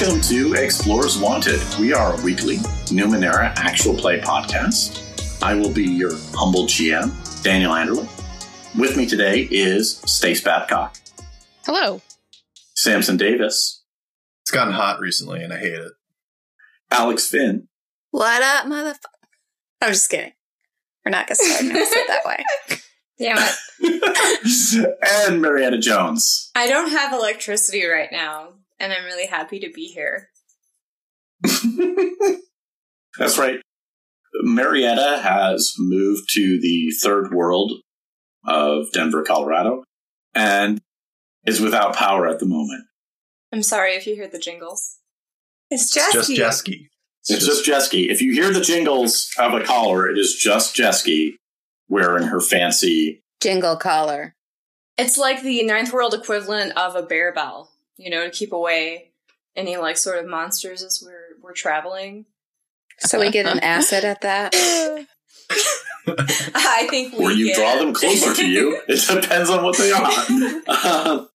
Welcome to Explorers Wanted. We are a weekly Numenera actual play podcast. I will be your humble GM, Daniel Anderle. With me today is Stace Babcock. Hello. Samson Davis. It's gotten hot recently and I hate it. Alex Finn. What up, motherfucker? I'm just kidding. We're not going to say it that way. Damn it. And Marietta Jones. I don't have electricity right now, and I'm really happy to be here. That's right. Marietta has moved to the third world of Denver, Colorado, and is without power at the moment. I'm sorry if you hear the jingles. It's Jeski. It's just Jeski. It's just Jeski. If you hear the jingles of a collar, it is just Jeski wearing her fancy jingle collar. It's like the ninth world equivalent of a bear bell, you know, to keep away any like sort of monsters as we're traveling. So we get an asset at that. I think we. Or you draw them closer to you. It depends on what they are. It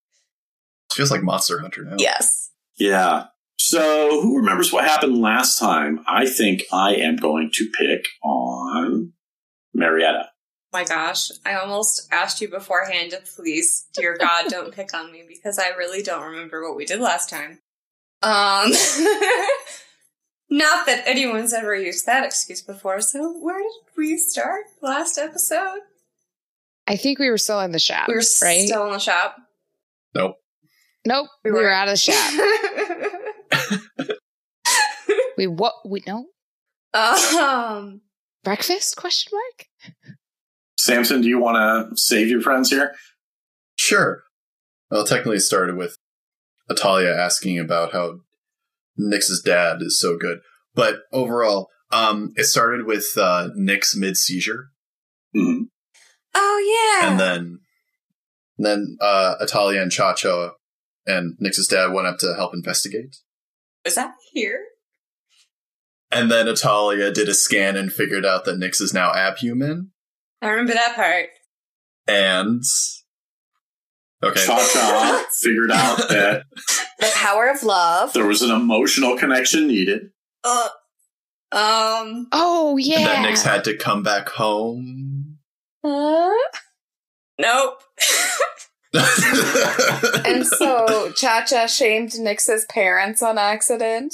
feels like Monster Hunter now. Yes. Yeah. So, who remembers what happened last time? I think I am going to pick on Marietta. Oh my gosh, I almost asked you beforehand to please, dear God, don't pick on me because I really don't remember what we did last time. Not that anyone's ever used that excuse before, so where did we start last episode? I think we were still in the shop, we were right? Still in the shop? Nope, we were out of the shop. Breakfast? Question mark. Samson, do you want to save your friends here? Sure. Well, technically, it started with Atalia asking about how Nyx's dad is so good, but overall, it started with Nyx mid seizure. Mm-hmm. Oh yeah. And then Atalia and Chacho and Nyx's dad went up to help investigate. Is that here? And then Atalia did a scan and figured out that Nyx is now abhuman. I remember that part. And Chacha figured out that the power of love. There was an emotional connection needed. Oh yeah. And then Nyx had to come back home. Nope. And so Chacha shamed Nyx's parents on accident.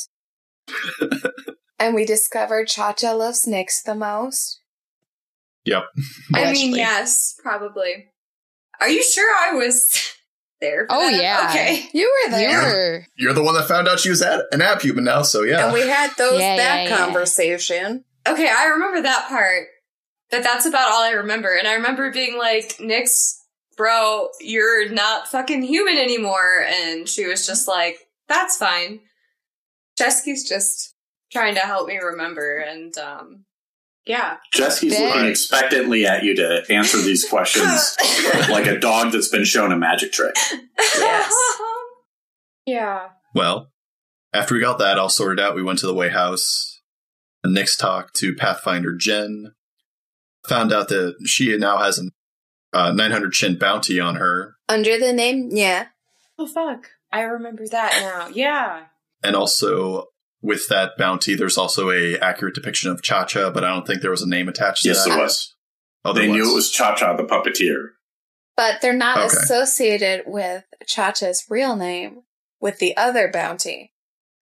And we discovered Chacha loves Nyx the most. Yep. I mean, yes, probably. Are you sure I was there? For that? Yeah. Okay. You were there. You're the one that found out she was an abhuman now, so yeah. And we had that conversation. Yeah. Okay, I remember that part. That's about all I remember. And I remember being like, Nyx, bro, you're not fucking human anymore. And she was just like, that's fine. Jeski's just trying to help me remember. And, yeah. Jeski's looking expectantly at you to answer these questions like a dog that's been shown a magic trick. Yes. Yeah. Well, after we got that all sorted out, we went to the Wayhouse. And Nyx talked to Pathfinder Jen. Found out that she now has an 900 chin bounty on her. Under the name, yeah. Oh, fuck. I remember that now. Yeah. And also, with that bounty, there's also a accurate depiction of Chacha, but I don't think there was a name attached to that. Yes, there was. Oh, they knew it was Chacha the puppeteer. But they're not associated with Chacha's real name with the other bounty.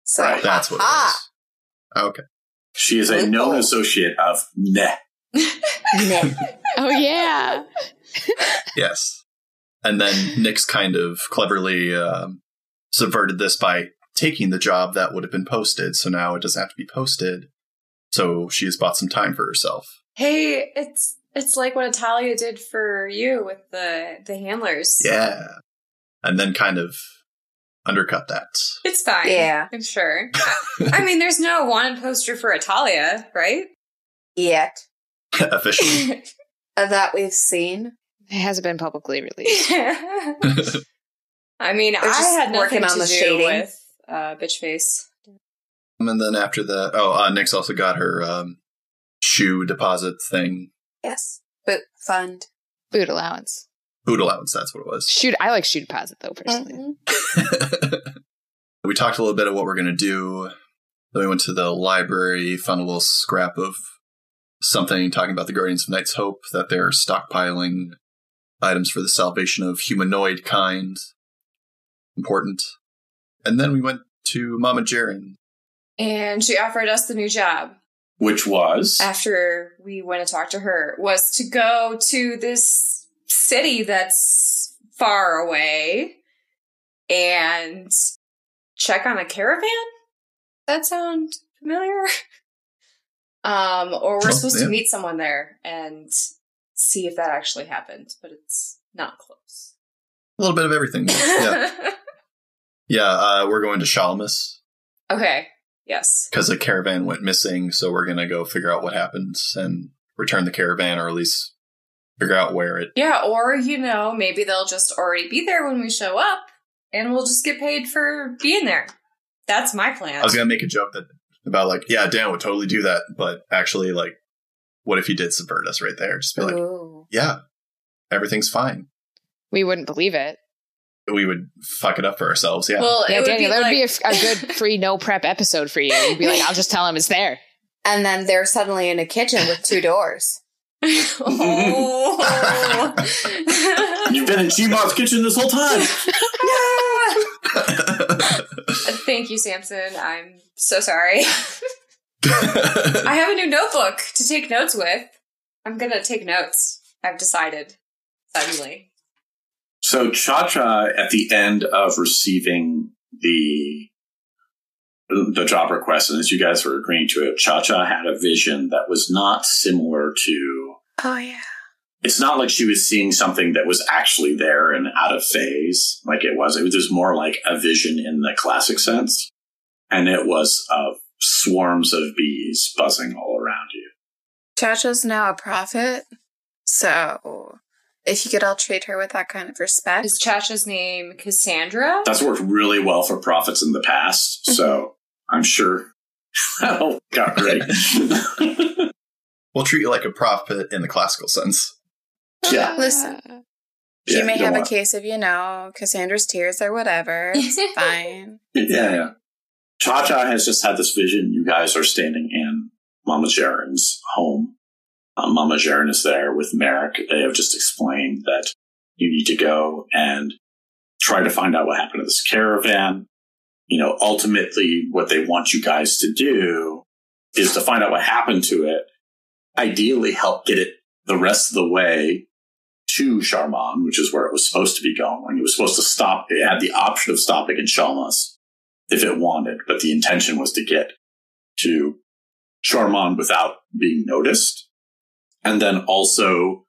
So right. That's what it was. Okay. She is a known associate of Neh. Oh, yeah. Yes. And then Nyx kind of cleverly subverted this by taking the job that would have been posted. So now it doesn't have to be posted. So she has bought some time for herself. Hey, it's like what Atalia did for you with the handlers. Yeah. And then kind of undercut that. It's fine. Yeah. I'm sure. I mean, there's no wanted poster for Atalia, right? Yet. Officially. That we've seen. It hasn't been publicly released. I mean, they're I had nothing on to the do shading. With bitch face. And then after that, Nyx also got her shoe deposit thing. Yes. Boot fund. Boot allowance. Boot allowance, that's what it was. Shoot, I like shoe deposit, though, personally. Mm-hmm. We talked a little bit of what we're going to do. Then we went to the library, found a little scrap of something talking about the Guardians of Night's Hope, that they're stockpiling items for the salvation of humanoid kind. Important. And then we went to Mama Jaren. And she offered us the new job. Which was? After we went to talk to her, was to go to this city that's far away and check on a caravan? That sound familiar? Or we're supposed to meet someone there and see if that actually happened, but it's not close. A little bit of everything. Yeah. We're going to Shallamas. Okay. Yes. Because a caravan went missing, so we're going to go figure out what happened and return the caravan, or at least figure out where it... Yeah, or, maybe they'll just already be there when we show up, and we'll just get paid for being there. That's my plan. I was going to make a joke about Dan would totally do that, but actually, what if he did subvert us right there? Just be like, ooh. Yeah, everything's fine. We wouldn't believe it. We would fuck it up for ourselves, yeah. Well, yeah, Daniel, that would be a good free no-prep episode for you. You'd be like, I'll just tell him it's there. And then they're suddenly in a kitchen with two doors. Oh. You've been in G-Mob's kitchen this whole time. Thank you, Samson. I'm so sorry. I have a new notebook to take notes with. I'm going to take notes. I've decided suddenly. So Chacha, at the end of receiving the job request, and as you guys were agreeing to it, Chacha had a vision that was not similar to... Oh, yeah. It's not like she was seeing something that was actually there and out of phase like it was. It was just more like a vision in the classic sense. And it was of swarms of bees buzzing all around you. Chacha's now a prophet, so... If you could all treat her with that kind of respect. Is Chacha's name Cassandra? That's worked really well for prophets in the past, so I'm sure that'll got great. We'll treat you like a prophet in the classical sense. Yeah. Listen, she may have a case of, Cassandra's tears or whatever. It's fine. Yeah. Chacha has just had this vision. You guys are standing in Mama Jaren's home. Mama Jaren is there with Merrick. They have just explained that you need to go and try to find out what happened to this caravan. Ultimately, what they want you guys to do is to find out what happened to it, ideally help get it the rest of the way to Sharman, which is where it was supposed to be going. It was supposed to stop. It had the option of stopping in Shallamas if it wanted, but the intention was to get to Sharman without being noticed. And then also,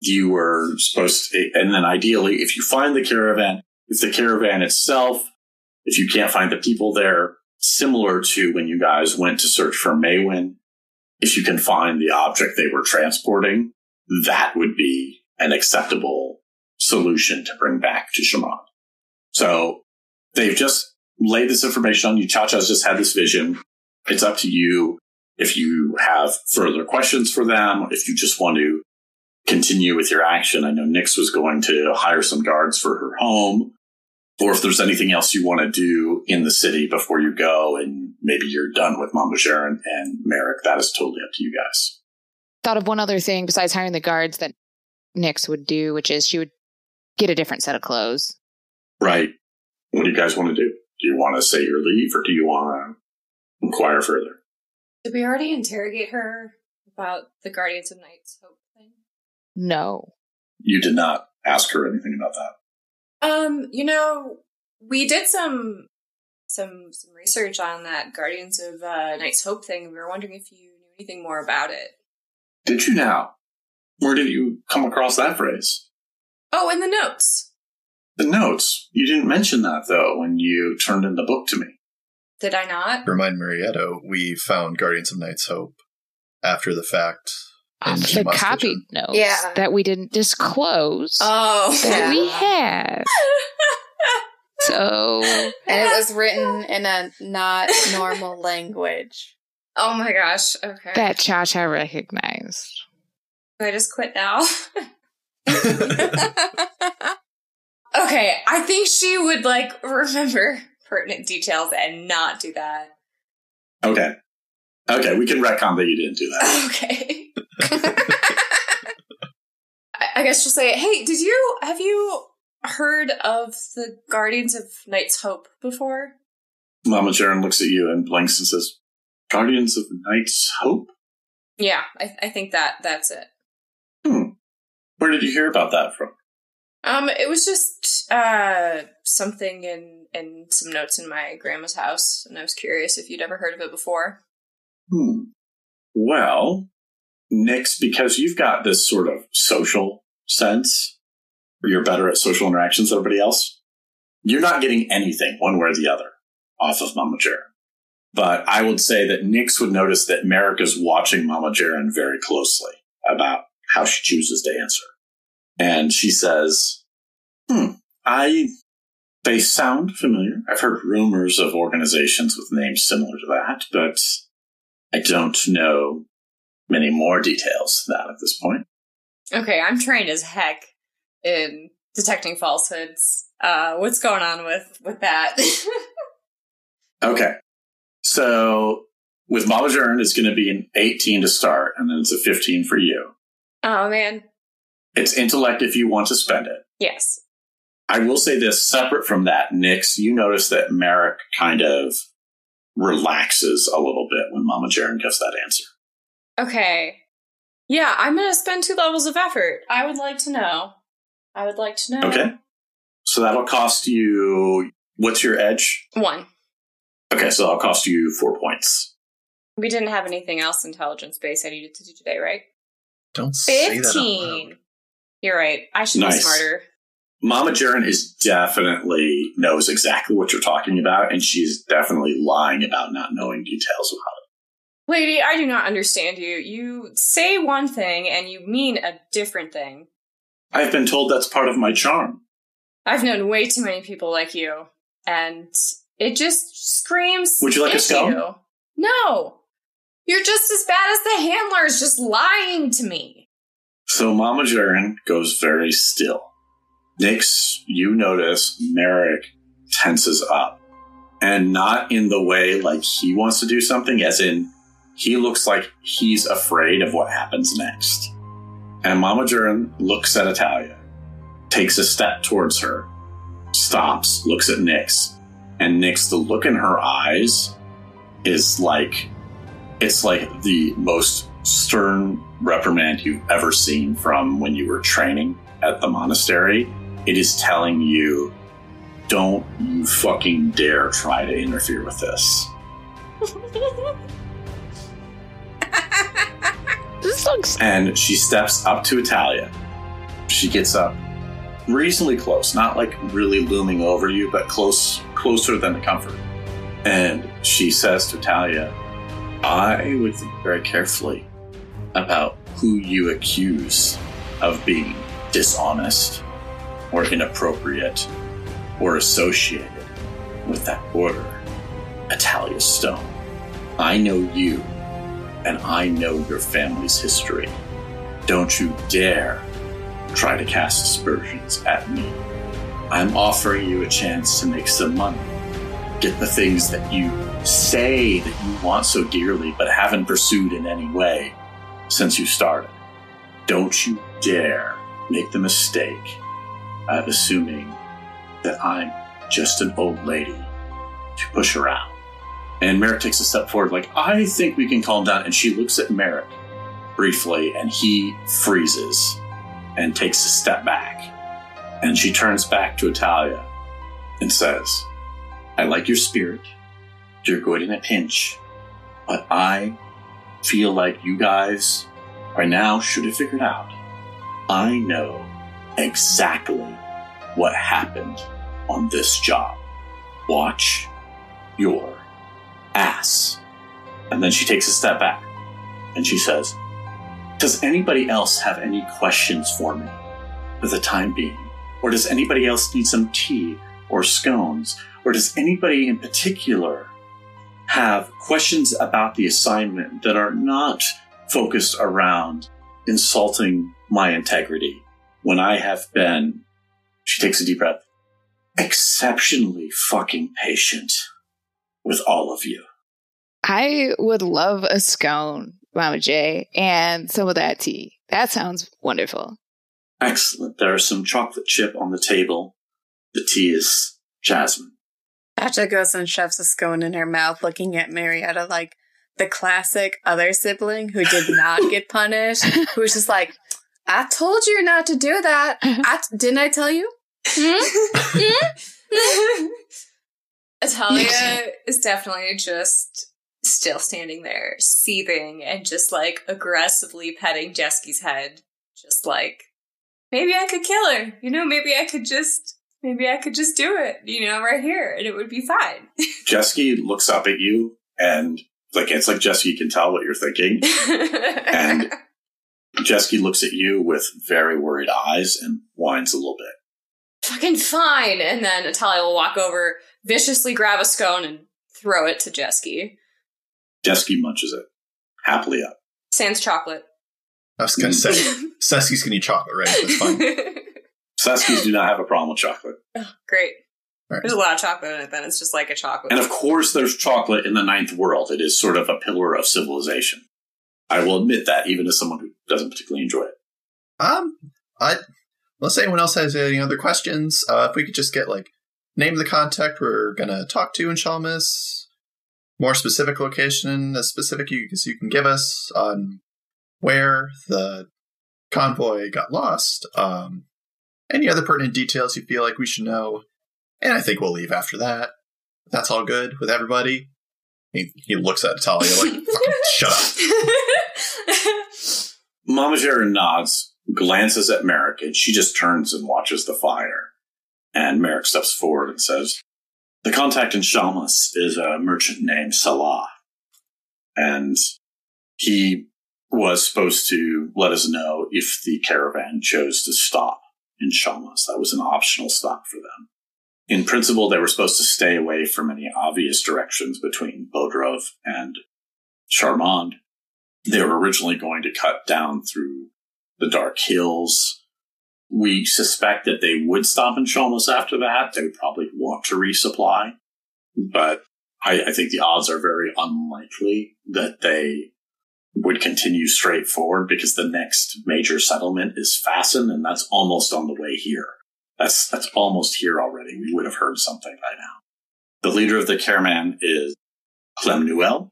you were supposed to, and then ideally, if you find the caravan, if the caravan itself, if you can't find the people there, similar to when you guys went to search for Maywin, if you can find the object they were transporting, that would be an acceptable solution to bring back to Shaman. So they've just laid this information on you. Chacha's just had this vision. It's up to you. If you have further questions for them, if you just want to continue with your action, I know Nyx was going to hire some guards for her home, or if there's anything else you want to do in the city before you go, and maybe you're done with Mama Jaren and Merrick, that is totally up to you guys. Thought of one other thing besides hiring the guards that Nyx would do, which is she would get a different set of clothes. Right. What do you guys want to do? Do you want to say your leave, or do you want to inquire further? Did we already interrogate her about the Guardians of Night's Hope thing? No. You did not ask her anything about that? We did some research on that Guardians of Night's Hope thing, and we were wondering if you knew anything more about it. Did you now? Where did you come across that phrase? Oh, in the notes. The notes? You didn't mention that, though, when you turned in the book to me. Did I not? Remind Marietta, we found Guardians of Night's Hope after the fact. The copied notes that we didn't disclose that we had. So. And it was written in a not normal language. Oh my gosh. Okay. That Chacha recognized. I just quit now. Okay. I think she would remember. pertinent details and not do that. Okay. Okay, we can retcon that you didn't do that. Okay. I guess she'll say, hey, have you heard of the Guardians of Night's Hope before? Mama Jaren looks at you and blinks and says, Guardians of Night's Hope? Yeah, I think that's it. Hmm. Where did you hear about that from? It was just something in some notes in my grandma's house, and I was curious if you'd ever heard of it before. Hmm. Well, Nyx, because you've got this sort of social sense, where you're better at social interactions than everybody else, you're not getting anything one way or the other off of Mama Jaren. But I would say that Nyx would notice that Merrick is watching Mama Jaren very closely about how she chooses to answer. And she says, they sound familiar. I've heard rumors of organizations with names similar to that, but I don't know many more details than that at this point. Okay, I'm trained as heck in detecting falsehoods. What's going on with that? Okay. So, with Mama Jaren, it's going to be an 18 to start, and then it's a 15 for you. Oh, man. It's intellect if you want to spend it. Yes. I will say this, separate from that, Nyx, you notice that Merrick kind of relaxes a little bit when Mama Jaren gives that answer. Okay. Yeah, I'm going to spend 2 levels of effort. I would like to know. Okay. So that'll cost you... What's your edge? 1. Okay, so that'll cost you 4 points. We didn't have anything else intelligence-based I needed to do today, right? Don't say 15. That out loud. You're right. I should be smarter. Mama Jaren is definitely knows exactly what you're talking about, and she's definitely lying about not knowing details about it. Lady, I do not understand you. You say one thing, and you mean a different thing. I've been told that's part of my charm. I've known way too many people like you, and it just screams. Would you like a scone? No. You're just as bad as the handlers, just lying to me. So Mama Jaren goes very still. Nyx, you notice Merrick tenses up. And not in the way like he wants to do something, as in he looks like he's afraid of what happens next. And Mama Jaren looks at Atalia, takes a step towards her, stops, looks at Nyx. And Nyx, the look in her eyes is like... It's like the most stern reprimand you've ever seen from when you were training at the monastery. It is telling you, don't you fucking dare try to interfere with this. This looks... And she steps up to Atalia. She gets up reasonably close, not like really looming over you, but closer than the comfort. And she says to Atalia, I would think very carefully about who you accuse of being dishonest or inappropriate or associated with that order, Atalia Stone. I know you, and I know your family's history. Don't you dare try to cast aspersions at me. I'm offering you a chance to make some money. Get the things that you say that you want so dearly but haven't pursued in any way since you started. Don't you dare make the mistake of assuming that I'm just an old lady to push around. And Merrick takes a step forward like, I think we can calm down. And she looks at Merrick briefly, and he freezes and takes a step back. And she turns back to Atalia and says, I like your spirit. You're good in a pinch, but I feel like you guys by now should have figured out. I know exactly what happened on this job. Watch your ass. And then she takes a step back and she says, does anybody else have any questions for me for the time being? Or does anybody else need some tea or scones? Or does anybody in particular have questions about the assignment that are not focused around insulting my integrity when I have been, she takes a deep breath, exceptionally fucking patient with all of you. I would love a scone, Mama J, and some of that tea. That sounds wonderful. Excellent. There is some chocolate chip on the table. The tea is jasmine. Chacho goes and shoves a scone in her mouth, looking at Marietta like the classic other sibling who did not get punished, who was just like, I told you not to do that. Didn't I tell you? Atalia is definitely just still standing there, seething and just, like, aggressively petting Jeski's head. Just like, maybe I could kill her. You know, maybe I could just do it, you know, right here, and it would be fine. Jeski looks up at you, and, like, it's like Jeski can tell what you're thinking. And Jeski looks at you with very worried eyes and whines a little bit. Fucking fine! And then Atalia will walk over, viciously grab a scone, and throw it to Jeski. Jeski munches it. Happily up. Sans chocolate. I was going to say, Seski's can eat chocolate, right? That's fine. Seski's do not have a problem with chocolate. Oh, great. Right. There's a lot of chocolate in it, then. It's just like a chocolate. And of course there's chocolate in the Ninth World. It is sort of a pillar of civilization. I will admit that, even as someone who doesn't particularly enjoy it. Unless anyone else has any other questions, if we could just get, like, name of the contact we're going to talk to in Shallamas, more specific location, as specific as you can give us on where the convoy got lost, any other pertinent details you feel like we should know, and I think we'll leave after that. If that's all good with everybody. He looks at Atalia like, fucking shut up. Mama Jaren nods, glances at Merrick, and she just turns and watches the fire. And Merrick steps forward and says, the contact in Shallamas is a merchant named Salah. And he was supposed to let us know if the caravan chose to stop in Shallamas. That was an optional stop for them. In principle, they were supposed to stay away from any obvious directions between Bodrov and Charmonde. They were originally going to cut down through the Dark Hills. We suspect that they would stop in Shallamas after that. They would probably want to resupply. But I think the odds are very unlikely that they would continue straight forward because the next major settlement is Fasten, and that's almost on the way here. That's almost here already. We would have heard something by now. The leader of the caravan is Clemuel.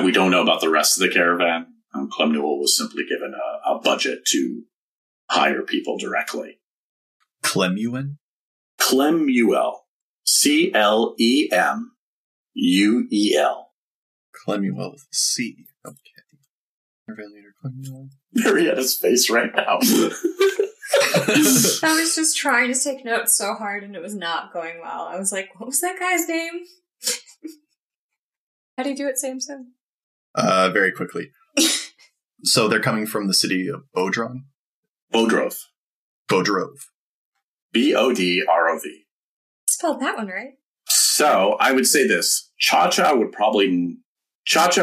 We don't know about the rest of the caravan. Clemuel was simply given a budget to hire people directly. Clemuel? Clemuel. Clemuel. Clemuel with a C. Okay. Caravan leader Clemuel. Marietta's face right now. I was just trying to take notes so hard and it was not going well. I was like, what was that guy's name? How do you do it, Samson? Very quickly. So they're coming from the city of Bodron? Bodrov. Bodrov. Bodrov. Spelled that one right. So I would say this. Chacho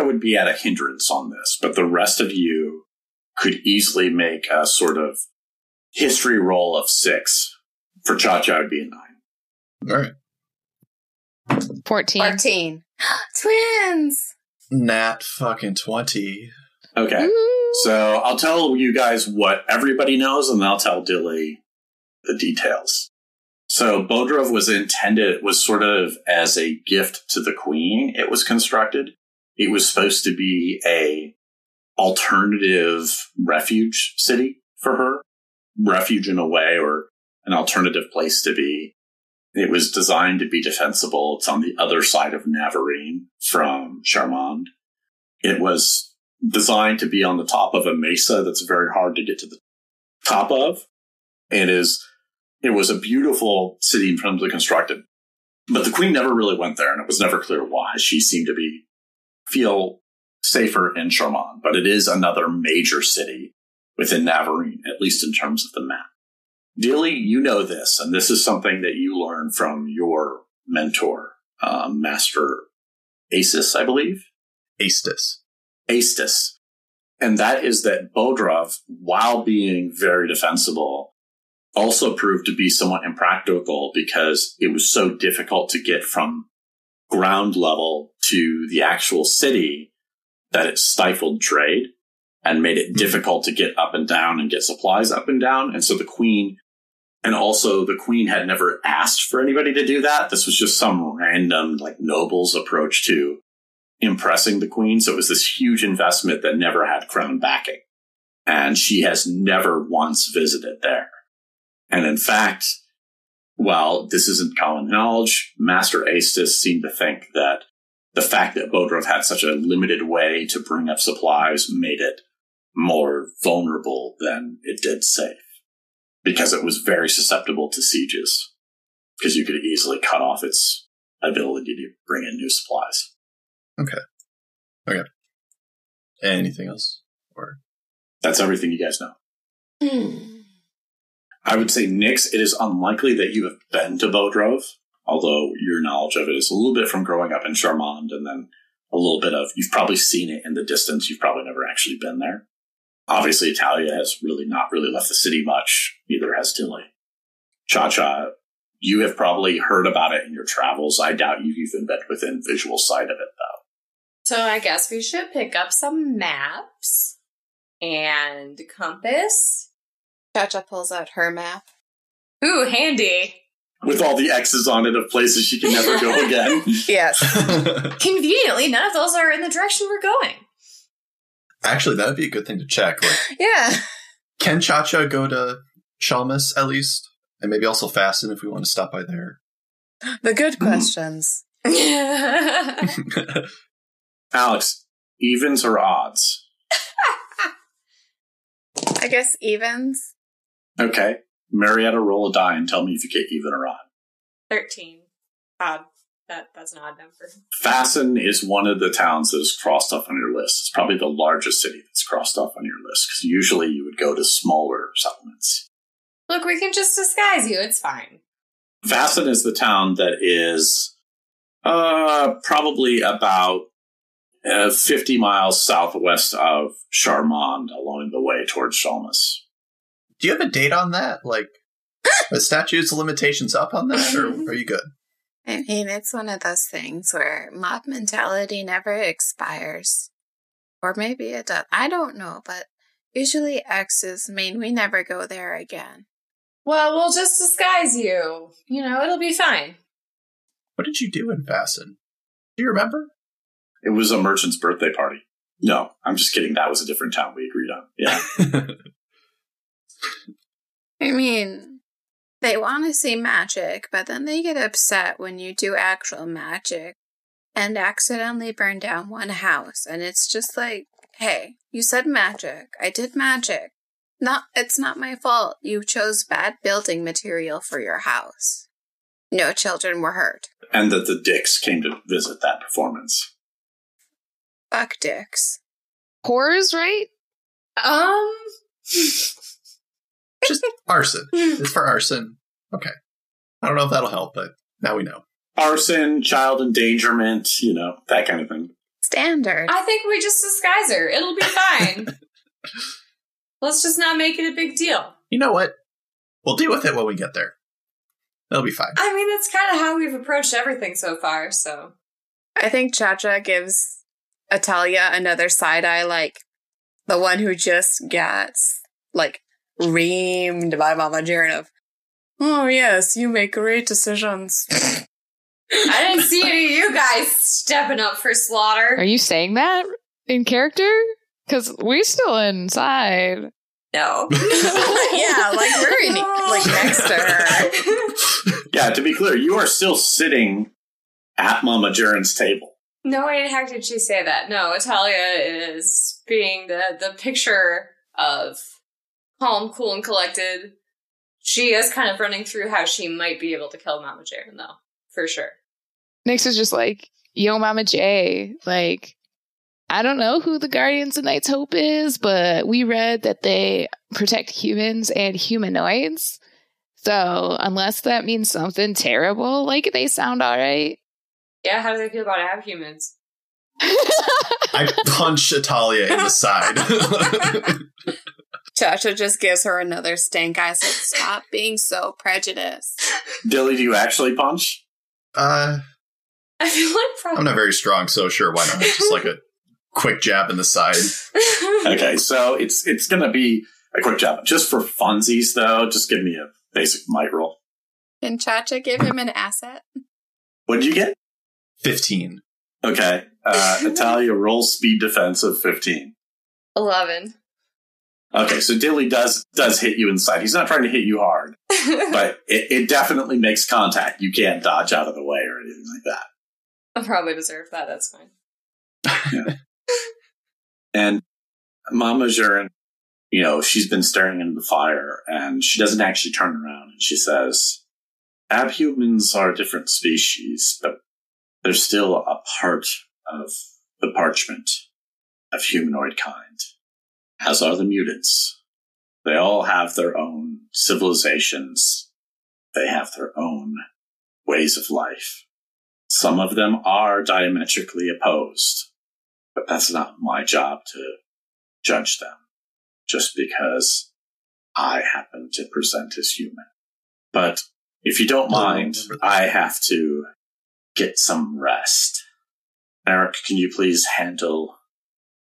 would be at a hindrance on this, but the rest of you could easily make a sort of history roll of 6. For Chacho, it would be a 9. All right. 14. Twins! Nat fucking 20. Okay. Ooh. So I'll tell you guys what everybody knows, and then I'll tell Dilly the details. So Bodrov was intended, was sort of as a gift to the queen. It was constructed. It was supposed to be a alternative refuge city for her. Refuge in a way, or an alternative place to be. It was designed to be defensible. It's on the other side of Navarene from Charmonde. It was designed to be on the top of a mesa that's very hard to get to the top of. It was a beautiful city in terms of constructed. But the queen never really went there, and it was never clear why. She seemed to feel safer in Charmonde, but it is another major city within Navarene, at least in terms of the map. Dilly, you know this, and this is something that you learn from your mentor, Master Aestis, I believe? Aestis. And that is that Bodrov, while being very defensible, also proved to be somewhat impractical because it was so difficult to get from ground level to the actual city that it stifled trade and made it difficult to get up and down and get supplies up and down. And so the queen, and also the queen had never asked for anybody to do that. This was just some random like noble's approach to impressing the queen. So it was this huge investment that never had crown backing. And she has never once visited there. And in fact, while this isn't common knowledge, Master Aestis seemed to think that the fact that Bodrov had such a limited way to bring up supplies made it more vulnerable than it did safe, because it was very susceptible to sieges, because you could easily cut off its ability to bring in new supplies. Okay. Okay. Anything else? Or that's everything you guys know. I would say, Nyx, it is unlikely that you have been to Bodrov, although your knowledge of it is a little bit from growing up in Charmonde, and then a little bit of, you've probably seen it in the distance, you've probably never actually been there. Obviously, Atalia has really not really left the city much, neither has Tilly. Chacha, you have probably heard about it in your travels. I doubt you've even been within visual sight of it, though. So I guess we should pick up some maps and compass. Chacha pulls out her map. Ooh, handy. With all the X's on it of places she can never go again. Yes. Conveniently, none of those are in the direction we're going. Actually, that would be a good thing to check. Like, yeah. Can Chacha go to Shallamas, at least? And maybe also Fasten if we want to stop by there. The good questions. Alex, evens or odds? I guess evens. Okay. Marietta, roll a die and tell me if you get even or odd. 13. Odd. That's an odd number. Fasten is one of the towns that is crossed off on your list. It's probably the largest city that's crossed off on your list, because usually you would go to smaller settlements. Look, we can just disguise you. It's fine. Fasten is the town that is probably about 50 miles southwest of Charmonde along the way towards Shallamas. Do you have a date on that? Like, the statute's limitations up on that, or are you good? I mean, it's one of those things where mob mentality never expires. Or maybe it does. I don't know, but usually X's mean we never go there again. Well, we'll just disguise you. You know, it'll be fine. What did you do in Fasten? Do you remember? It was a merchant's birthday party. No, I'm just kidding. That was a different town we agreed on. Yeah. I mean, they want to see magic, but then they get upset when you do actual magic and accidentally burn down one house. And it's just like, hey, you said magic. I did magic. It's not my fault. You chose bad building material for your house. No children were hurt. And that the dicks came to visit that performance. Fuck dicks. Horrors, right? Just arson. It's for arson. Okay. I don't know if that'll help, but now we know. Arson, child endangerment, you know, that kind of thing. Standard. I think we just disguise her. It'll be fine. Let's just not make it a big deal. You know what? We'll deal with it when we get there. It'll be fine. I mean, that's kind of how we've approached everything so far, so. I think Chacha gives Atalia another side eye, like the one who just gets, like, reamed by Mama Jaren of, oh yes, you make great decisions. I didn't see any of you guys stepping up for slaughter. Are you saying that in character? Because we're still inside. No. Yeah, like we're in, like next to her. Yeah, to be clear, you are still sitting at Mama Jaren's table. No way in heck did she say that. No, Atalia is being the picture of calm, cool, and collected. She is kind of running through how she might be able to kill Mama Jaren, though, for sure. Nyx is just like, yo, Mama J, like, I don't know who the Guardians of Night's Hope is, but we read that they protect humans and humanoids. So unless that means something terrible, like, they sound all right. Yeah, how do they feel about ab humans? I punch Atalia in the side. Chacho just gives her another stink. I said, stop being so prejudiced. Dilly, do you actually punch? I feel like probably. I'm not very strong, so sure, why not? Just like a quick jab in the side. Okay, so it's going to be a quick jab. Just for funsies, though, just give me a basic might roll. Can Chacho give him an asset? What did you get? 15. Okay. Atalia, roll speed defense of 15. 11. Okay, so Dilly does hit you inside. He's not trying to hit you hard, but it definitely makes contact. You can't dodge out of the way or anything like that. I probably deserve that. That's fine. Yeah. And Mama Jaren, you know, she's been staring into the fire, and she doesn't actually turn around, and she says, Abhumans are a different species, but they're still a part of the parchment of humanoid kind. As are the mutants. They all have their own civilizations. They have their own ways of life. Some of them are diametrically opposed, but that's not my job to judge them, just because I happen to present as human. But if you don't mind, I have to get some rest. Merrick, can you please handle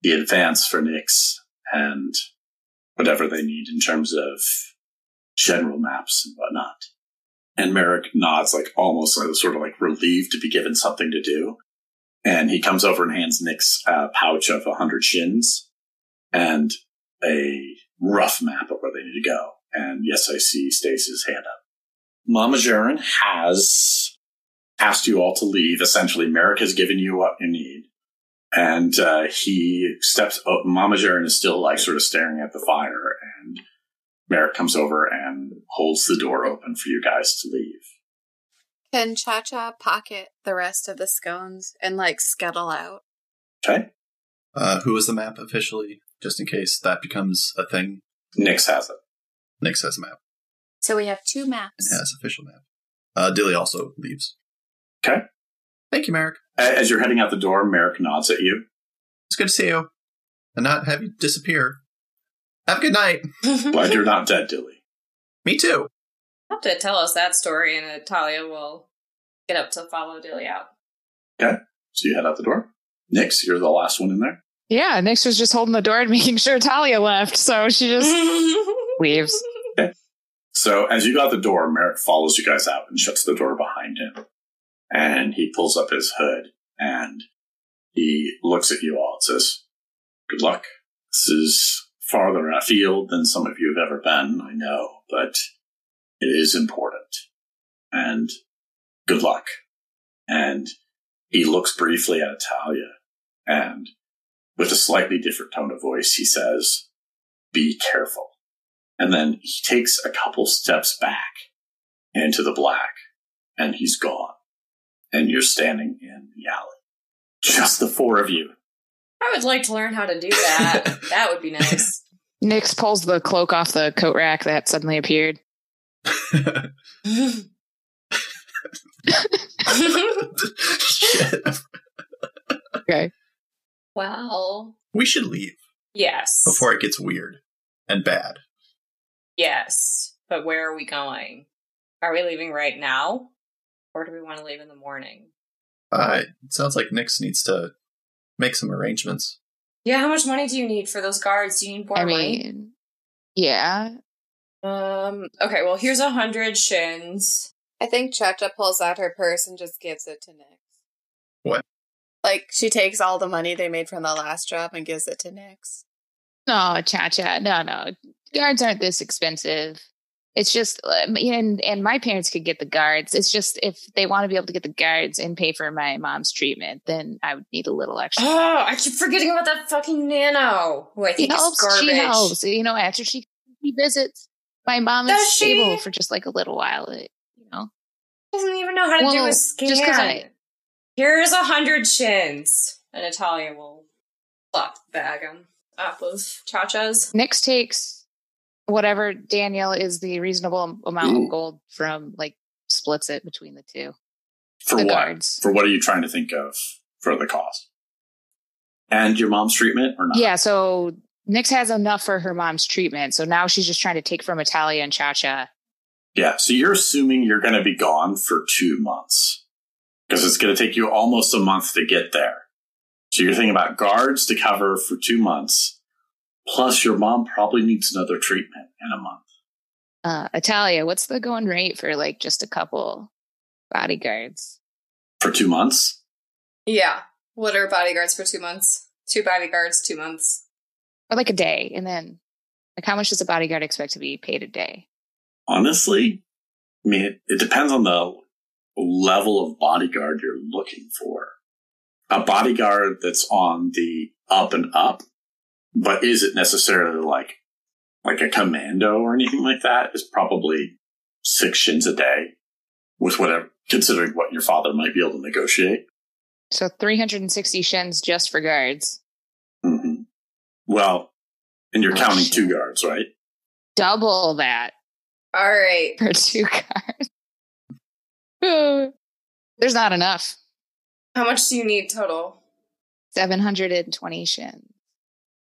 the advance for Nyx? And whatever they need in terms of general maps and whatnot. And Merrick nods, like almost like, sort of like relieved to be given something to do. And he comes over and hands Nick's pouch of 100 shins and a rough map of where they need to go. And yes, I see Stace's hand up. Mama Jaren has asked you all to leave. Essentially, Merrick has given you what you need. And he steps up. Mama Jaren is still like sort of staring at the fire, and Merrick comes over and holds the door open for you guys to leave. Can Chacho pocket the rest of the scones and like scuttle out? Okay. Who is the map officially, just in case that becomes a thing? Nyx has it. Nyx has a map. So we have two maps. It has official map. Dilly also leaves. Okay. Thank you, Merrick. As you're heading out the door, Merrick nods at you. It's good to see you. And not have you disappear. Have a good night. Glad you're not dead, Dilly. Me too. You'll have to tell us that story, and Atalia will get up to follow Dilly out. Okay. So you head out the door. Nyx, you're the last one in there. Yeah, Nyx was just holding the door and making sure Atalia left, so she just leaves. Okay. So as you go out the door, Merrick follows you guys out and shuts the door behind him. And he pulls up his hood, and he looks at you all and says, good luck. This is farther afield than some of you have ever been, I know, but it is important. And good luck. And he looks briefly at Atalia, and with a slightly different tone of voice, he says, be careful. And then he takes a couple steps back into the black, and he's gone. And you're standing in the alley. Just the four of you. I would like to learn how to do that. That would be nice. Nyx pulls the cloak off the coat rack that suddenly appeared. Shit. Okay. Well. We should leave. Yes. Before it gets weird and bad. Yes. But where are we going? Are we leaving right now? Or do we want to leave in the morning? It sounds like Nyx needs to make some arrangements. Yeah, how much money do you need for those guards? Do you need more money? Yeah. Okay, well, here's 100 shins. I think Chacha pulls out her purse and just gives it to Nyx. What? Like, she takes all the money they made from the last job and gives it to Nyx. No, Chacha, no. Guards aren't this expensive. It's just, and my parents could get the guards. It's just if they want to be able to get the guards and pay for my mom's treatment, then I would need a little extra. Oh, I keep forgetting about that fucking nano, who I think is garbage. She helps. You know, after she visits, my mom is stable for just like a little while. You know, she doesn't even know how to do a scan. Just here's 100 shins, and Atalia will bag them off of Chacha's. Nyx takes whatever Daniel is the reasonable amount of gold from, like, splits it between the two. For the what? Guards. For what are you trying to think of for the cost? And your mom's treatment or not? Yeah, so Nyx has enough for her mom's treatment, so now she's just trying to take from Atalia and Chacha. Yeah, so you're assuming you're going to be gone for 2 months. Because it's going to take you almost a month to get there. So you're thinking about guards to cover for 2 months. Plus, your mom probably needs another treatment in a month. Atalia, what's the going rate for, like, just a couple bodyguards? For 2 months? Yeah. What are bodyguards for 2 months? 2 bodyguards, 2 months. Or, like, a day. And then, like, how much does a bodyguard expect to be paid a day? Honestly, I mean, it depends on the level of bodyguard you're looking for. A bodyguard that's on the up and up, but isn't necessarily like a commando or anything like that, is probably 6 shins a day, with whatever, considering what your father might be able to negotiate. So 360 shins just for guards. Mm-hmm. Well, and you're counting 2 guards, right? Double that. All right. For 2 guards. Ooh, there's not enough. How much do you need total? 720 shins.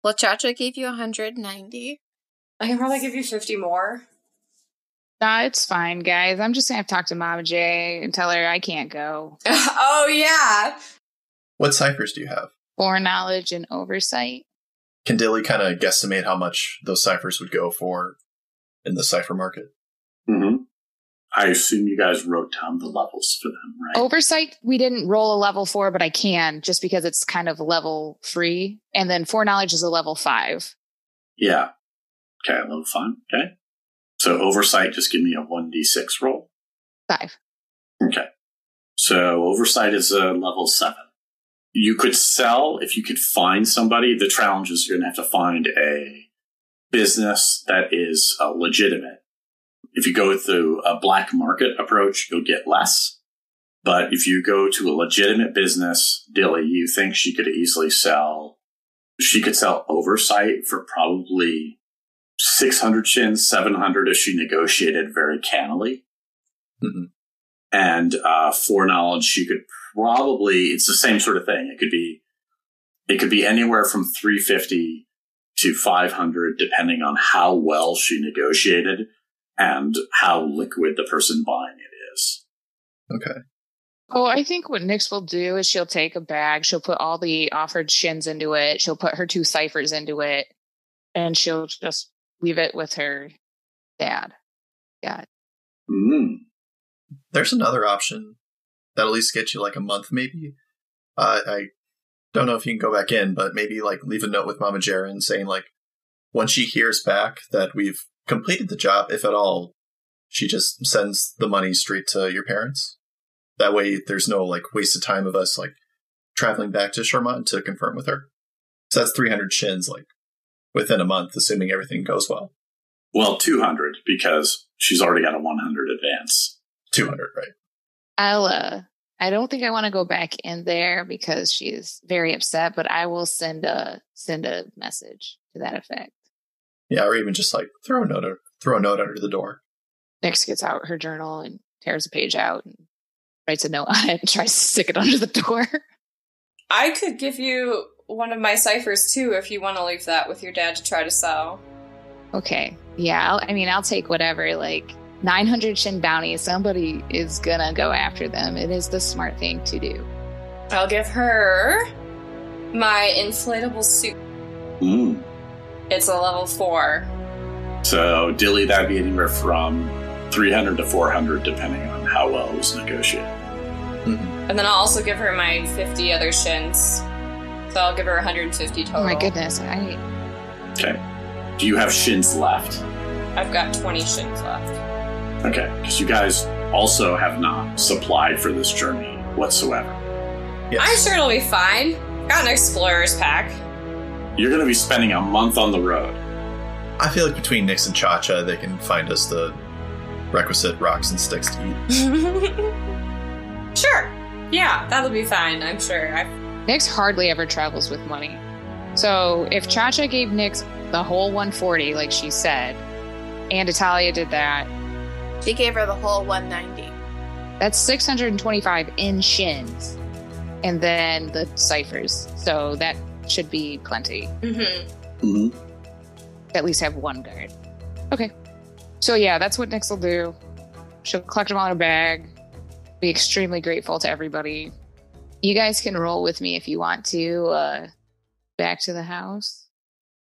Well, Chacha gave you 190. I can probably give you 50 more. Nah, it's fine, guys. I'm just going to have to talk to Mama J and tell her I can't go. Oh, yeah. What ciphers do you have? Foreknowledge and oversight. Can Dilly kind of guesstimate how much those ciphers would go for in the cipher market? Mm-hmm. I assume you guys wrote down the levels for them, right? Oversight, we didn't roll a level 4, but I can, just because it's kind of level 3. And then foreknowledge is a level 5. Yeah. Okay, level 5. Okay. So oversight, just give me a 1d6 roll. 5. Okay. So oversight is a level 7. You could sell, if you could find somebody. The challenge is you're going to have to find a business that is legitimate. If you go through a black market approach, you'll get less. But if you go to a legitimate business, Dilly, you think she could sell oversight for probably 600 shins, 700 if she negotiated very cannily. Mm-hmm. And foreknowledge, she could probably, it's the same sort of thing. It could be anywhere from 350 to 500, depending on how well she negotiated and how liquid the person buying it is. Okay. Oh, I think what Nyx will do is she'll take a bag, she'll put all the offered shins into it, she'll put her 2 ciphers into it, and she'll just leave it with her dad. Yeah. Mm. There's another option that'll at least get you like a month, maybe. I don't know if you can go back in, but maybe like leave a note with Mama Jaren saying like, once she hears back that we've completed the job, if at all, she just sends the money straight to your parents. That way there's no like waste of time of us like traveling back to Sharman to confirm with her. So that's 300 shins like within a month, assuming everything goes well. Well, 200, because she's already got a 100 advance. 200, right? I don't think I want to go back in there because she's very upset, but I will send a message to that effect. Yeah, or even just like throw a note under the door. Nyx gets out her journal and tears a page out and writes a note on it and tries to stick it under the door. I could give you one of my ciphers too if you want to leave that with your dad to try to sell. Okay, yeah. I'll take whatever. Like 900 shin bounty. Somebody is gonna go after them. It is the smart thing to do. I'll give her my inflatable suit. Mm. It's a level 4. So, Dilly, that'd be anywhere from 300 to 400, depending on how well it was negotiated. Mm-hmm. And then I'll also give her my 50 other shins. So I'll give her 150 total. Oh my goodness, Okay. Do you have shins left? I've got 20 shins left. Okay, because you guys also have not supplied for this journey whatsoever. Yes. I'm sure it'll be fine. Got an explorer's pack. You're going to be spending a month on the road. I feel like between Nyx and Chacha, they can find us the requisite rocks and sticks to eat. Sure. Yeah, that'll be fine, I'm sure. Nyx hardly ever travels with money. So if Chacha gave Nyx the whole 140, like she said, and Atalia did that. She gave her the whole 190. That's 625 in shins. And then the ciphers. So that should be plenty. Mm-hmm. Mm-hmm. at least have one guard. Okay. So yeah, that's what Nyx will do. She'll collect them all in a bag. Be extremely grateful to everybody. You guys can roll with me if you want to. Back to the house.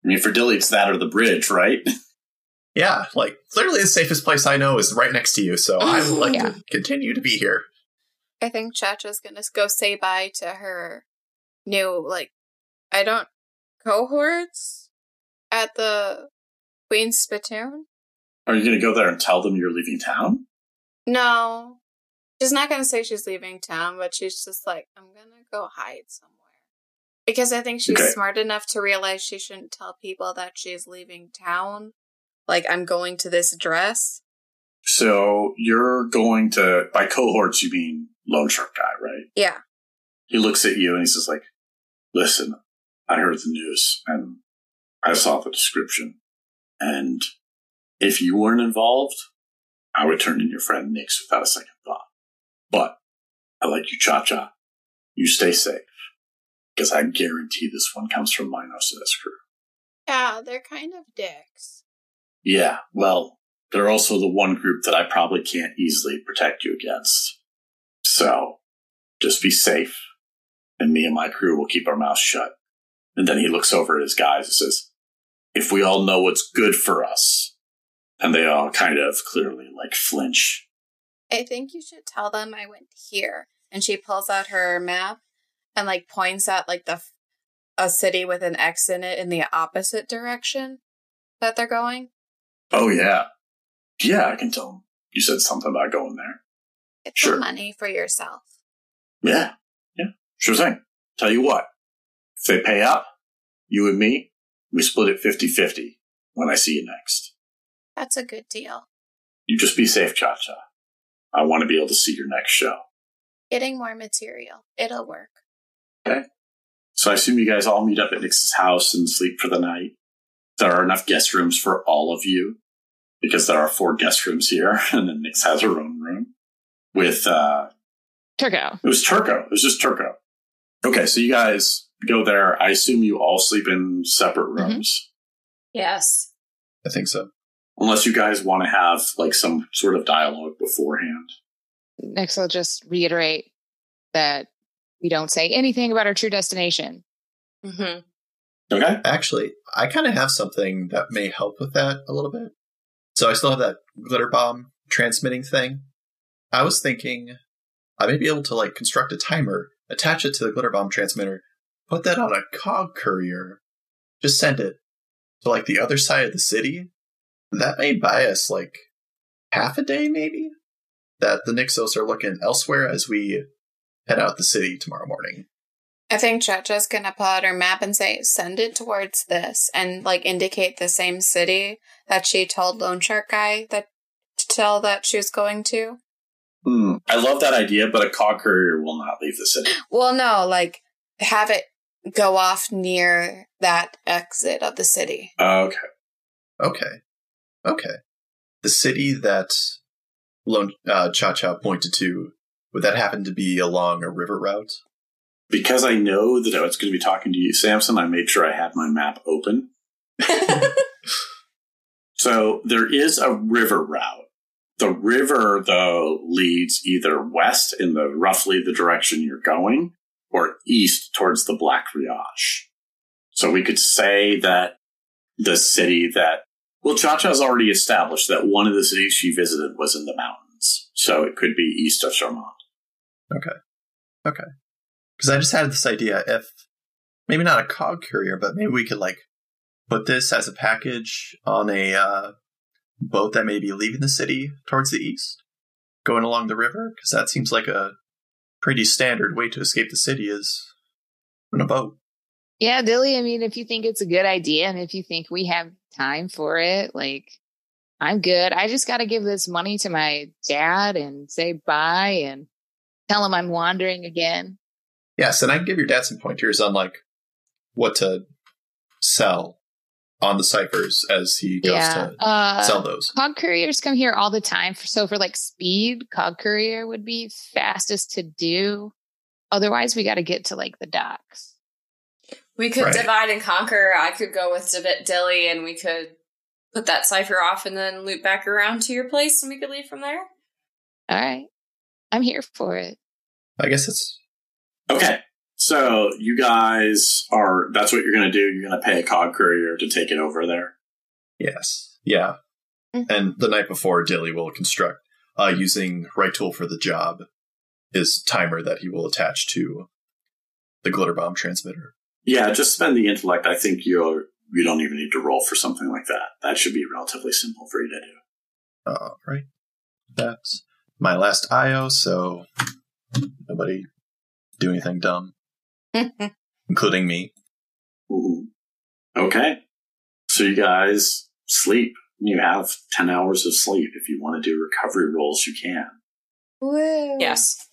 I mean, for Dilly, it's that or the bridge, right? Yeah, like, clearly the safest place I know is right next to you, so I would like to continue to be here. I think Chacha's gonna go say bye to her new, like, I don't... cohorts at the Queen's Spittoon? Are you gonna go there and tell them you're leaving town? No. She's not gonna say she's leaving town, but she's just like, I'm gonna go hide somewhere. Because I think she's smart enough to realize she shouldn't tell people that she's leaving town. Like, I'm going to this dress. So, you're going to... By cohorts, you mean loan shark guy, right? Yeah. He looks at you and he's just like, listen, I heard the news and I saw the description. And if you weren't involved, I would turn in your friend Nyx without a second thought. But I like you, Chacha. You stay safe. Because I guarantee this one comes from Minos to this crew. Yeah, they're kind of dicks. Yeah, well, they're also the one group that I probably can't easily protect you against. So, just be safe, and me and my crew will keep our mouths shut. And then he looks over at his guys and says, if we all know what's good for us, and they all kind of clearly, like, flinch. I think you should tell them I went here. And she pulls out her map and, like, points at, like, a city with an X in it in the opposite direction that they're going. Oh, yeah. Yeah, I can tell them. You said something about going there. Get the money for yourself. Yeah. Yeah. Sure thing. Tell you what. If they pay up, you and me, we split it 50-50 when I see you next. That's a good deal. You just be safe, Chacha. I want to be able to see your next show. Getting more material. It'll work. Okay. So I assume you guys all meet up at Nyx's house and sleep for the night. There are enough guest rooms for all of you, because there are 4 guest rooms here, and then Nyx has her own room with... Turco. It was Turco. It was just Turco. Okay, so you guys go there. I assume you all sleep in separate rooms? Mm-hmm. Yes. I think so. Unless you guys want to have, like, some sort of dialogue beforehand. Nyx will just reiterate that we don't say anything about our true destination. Mm-hmm. Okay. Actually, I kind of have something that may help with that a little bit. So I still have that glitter bomb transmitting thing. I was thinking I may be able to, like, construct a timer, attach it to the glitter bomb transmitter, put that on a cog courier, just send it to, like, the other side of the city. That may buy us, like, half a day, maybe? That the Nyxos are looking elsewhere as we head out the city tomorrow morning. I think Chacha's going to pull out her map and say, send it towards this, and, like, indicate the same city that she told Lone Shark Guy to tell that she was going to. I love that idea, but a cog courier will not leave the city. Well, no, like, have it go off near that exit of the city. Okay. The city that Chacha pointed to, would that happen to be along a river route? Because I know that I was going to be talking to you, Samson, I made sure I had my map open. So there is a river route. The river, though, leads either west in the roughly the direction you're going, or east towards the Black Riage. So we could say that the city that... Well, Chacha's already established that one of the cities she visited was in the mountains. So it could be east of Charmonde. Okay. Because I just had this idea, if maybe not a cog courier, but maybe we could, like, put this as a package on a boat that may be leaving the city towards the east, going along the river, because that seems like a pretty standard way to escape the city is on a boat. Yeah, Dilly, I mean, if you think it's a good idea and if you think we have time for it, like, I'm good. I just got to give this money to my dad and say bye and tell him I'm wandering again. Yes, and I can give your dad some pointers on, like, what to sell on the ciphers as he goes to sell those. Cog couriers come here all the time. So for, like, speed, cog courier would be fastest to do. Otherwise, we got to get to, like, the docks. We could divide and conquer. I could go with Dilly and we could put that cipher off and then loop back around to your place and we could leave from there. All right. I'm here for it. I guess it's... Okay. So you guys are... That's what you're going to do. You're going to pay a cog courier to take it over there. Yes. Yeah. Mm-hmm. And the night before, Dilly will construct, using right tool for the job, his timer that he will attach to the glitter bomb transmitter. Yeah, just spend the intellect. I think you don't even need to roll for something like that. That should be relatively simple for you to do. All right. That's my last IO, so nobody do anything dumb. Including me. Ooh. Okay. So you guys sleep. You have 10 hours of sleep. If you want to do recovery rolls, you can. Woo. Yes.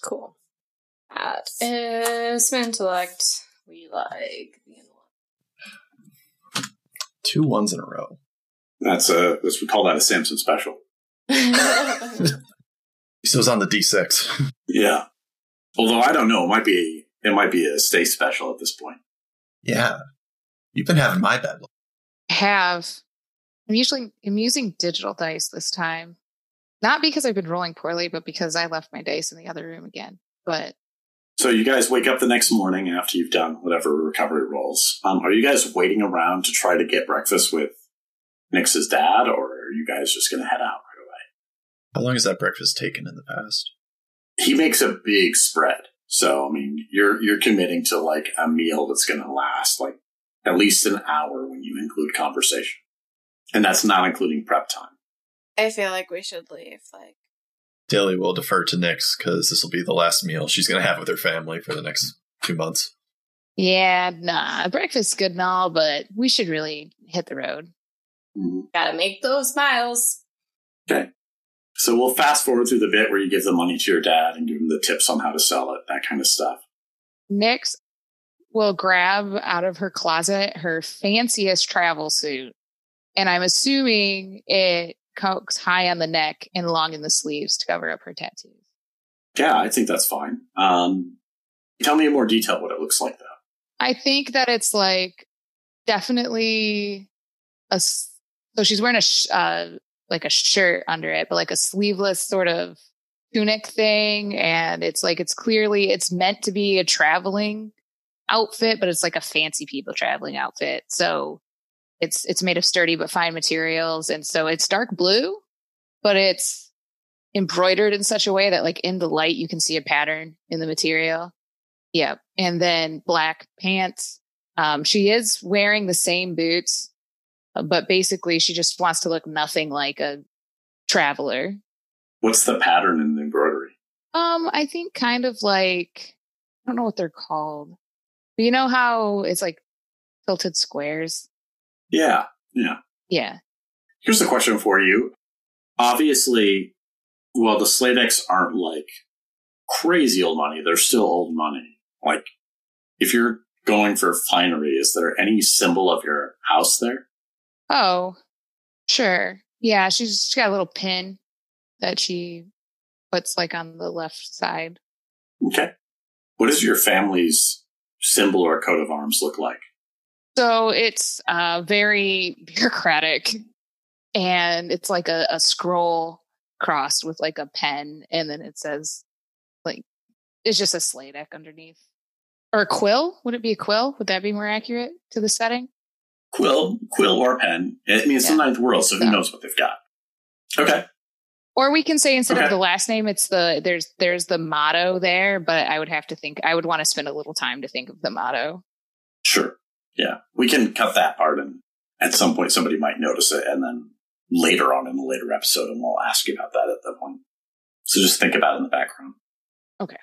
Cool. That is intellect. We like the intellect. 2 ones in a row. That's we call that a Samson special. So it's on the D6. Yeah. Although I don't know, it might be a Stace special at this point. Yeah. You've been having my bad luck. I have. I'm using digital dice this time. Not because I've been rolling poorly, but because I left my dice in the other room again. But so you guys wake up the next morning after you've done whatever recovery rolls. Are you guys waiting around to try to get breakfast with Nix's dad, or are you guys just going to head out right away? How long has that breakfast taken in the past? He makes a big spread. So, I mean, you're committing to, like, a meal that's going to last, like, at least an hour when you include conversation. And that's not including prep time. I feel like we should leave, like. Dilly will defer to Nyx because this will be the last meal she's going to have with her family for the next 2 months. Yeah, nah. Breakfast's good and all, but we should really hit the road. Mm-hmm. Gotta make those miles. Okay. So we'll fast forward through the bit where you give the money to your dad and give him the tips on how to sell it, that kind of stuff. Nyx will grab out of her closet her fanciest travel suit. And I'm assuming it cokes high on the neck and long in the sleeves to cover up her tattoos. Yeah, I think that's fine. Tell me in more detail what it looks like, though. I think that it's like definitely a. So she's wearing a shirt under it, but like a sleeveless sort of tunic thing, and it's meant to be a traveling outfit, but it's like a fancy people traveling outfit. So. It's made of sturdy but fine materials, and so it's dark blue, but it's embroidered in such a way that, like, in the light, you can see a pattern in the material. Yeah, and then black pants. She is wearing the same boots, but basically she just wants to look nothing like a traveler. What's the pattern in the embroidery? I think kind of like, I don't know what they're called, but you know how it's like tilted squares? Yeah, yeah. Yeah. Here's a question for you. Obviously, the Sladex aren't, like, crazy old money. They're still old money. Like, if you're going for finery, is there any symbol of your house there? Oh, sure. Yeah, she's got a little pin that she puts, like, on the left side. Okay. What does your family's symbol or coat of arms look like? So it's very bureaucratic, and it's like a scroll crossed with like a pen, and then it says, like, it's just a slate deck underneath. Or a quill? Would it be a quill? Would that be more accurate to the setting? Quill or pen. I mean, it's the ninth world, so who knows what they've got. Okay. Or we can say instead of the last name, it's there's the motto there, but I would want to spend a little time to think of the motto. Sure. Yeah, we can cut that part, and at some point somebody might notice it, and then later on in a later episode, and we'll ask you about that at that point. So just think about it in the background. Okay.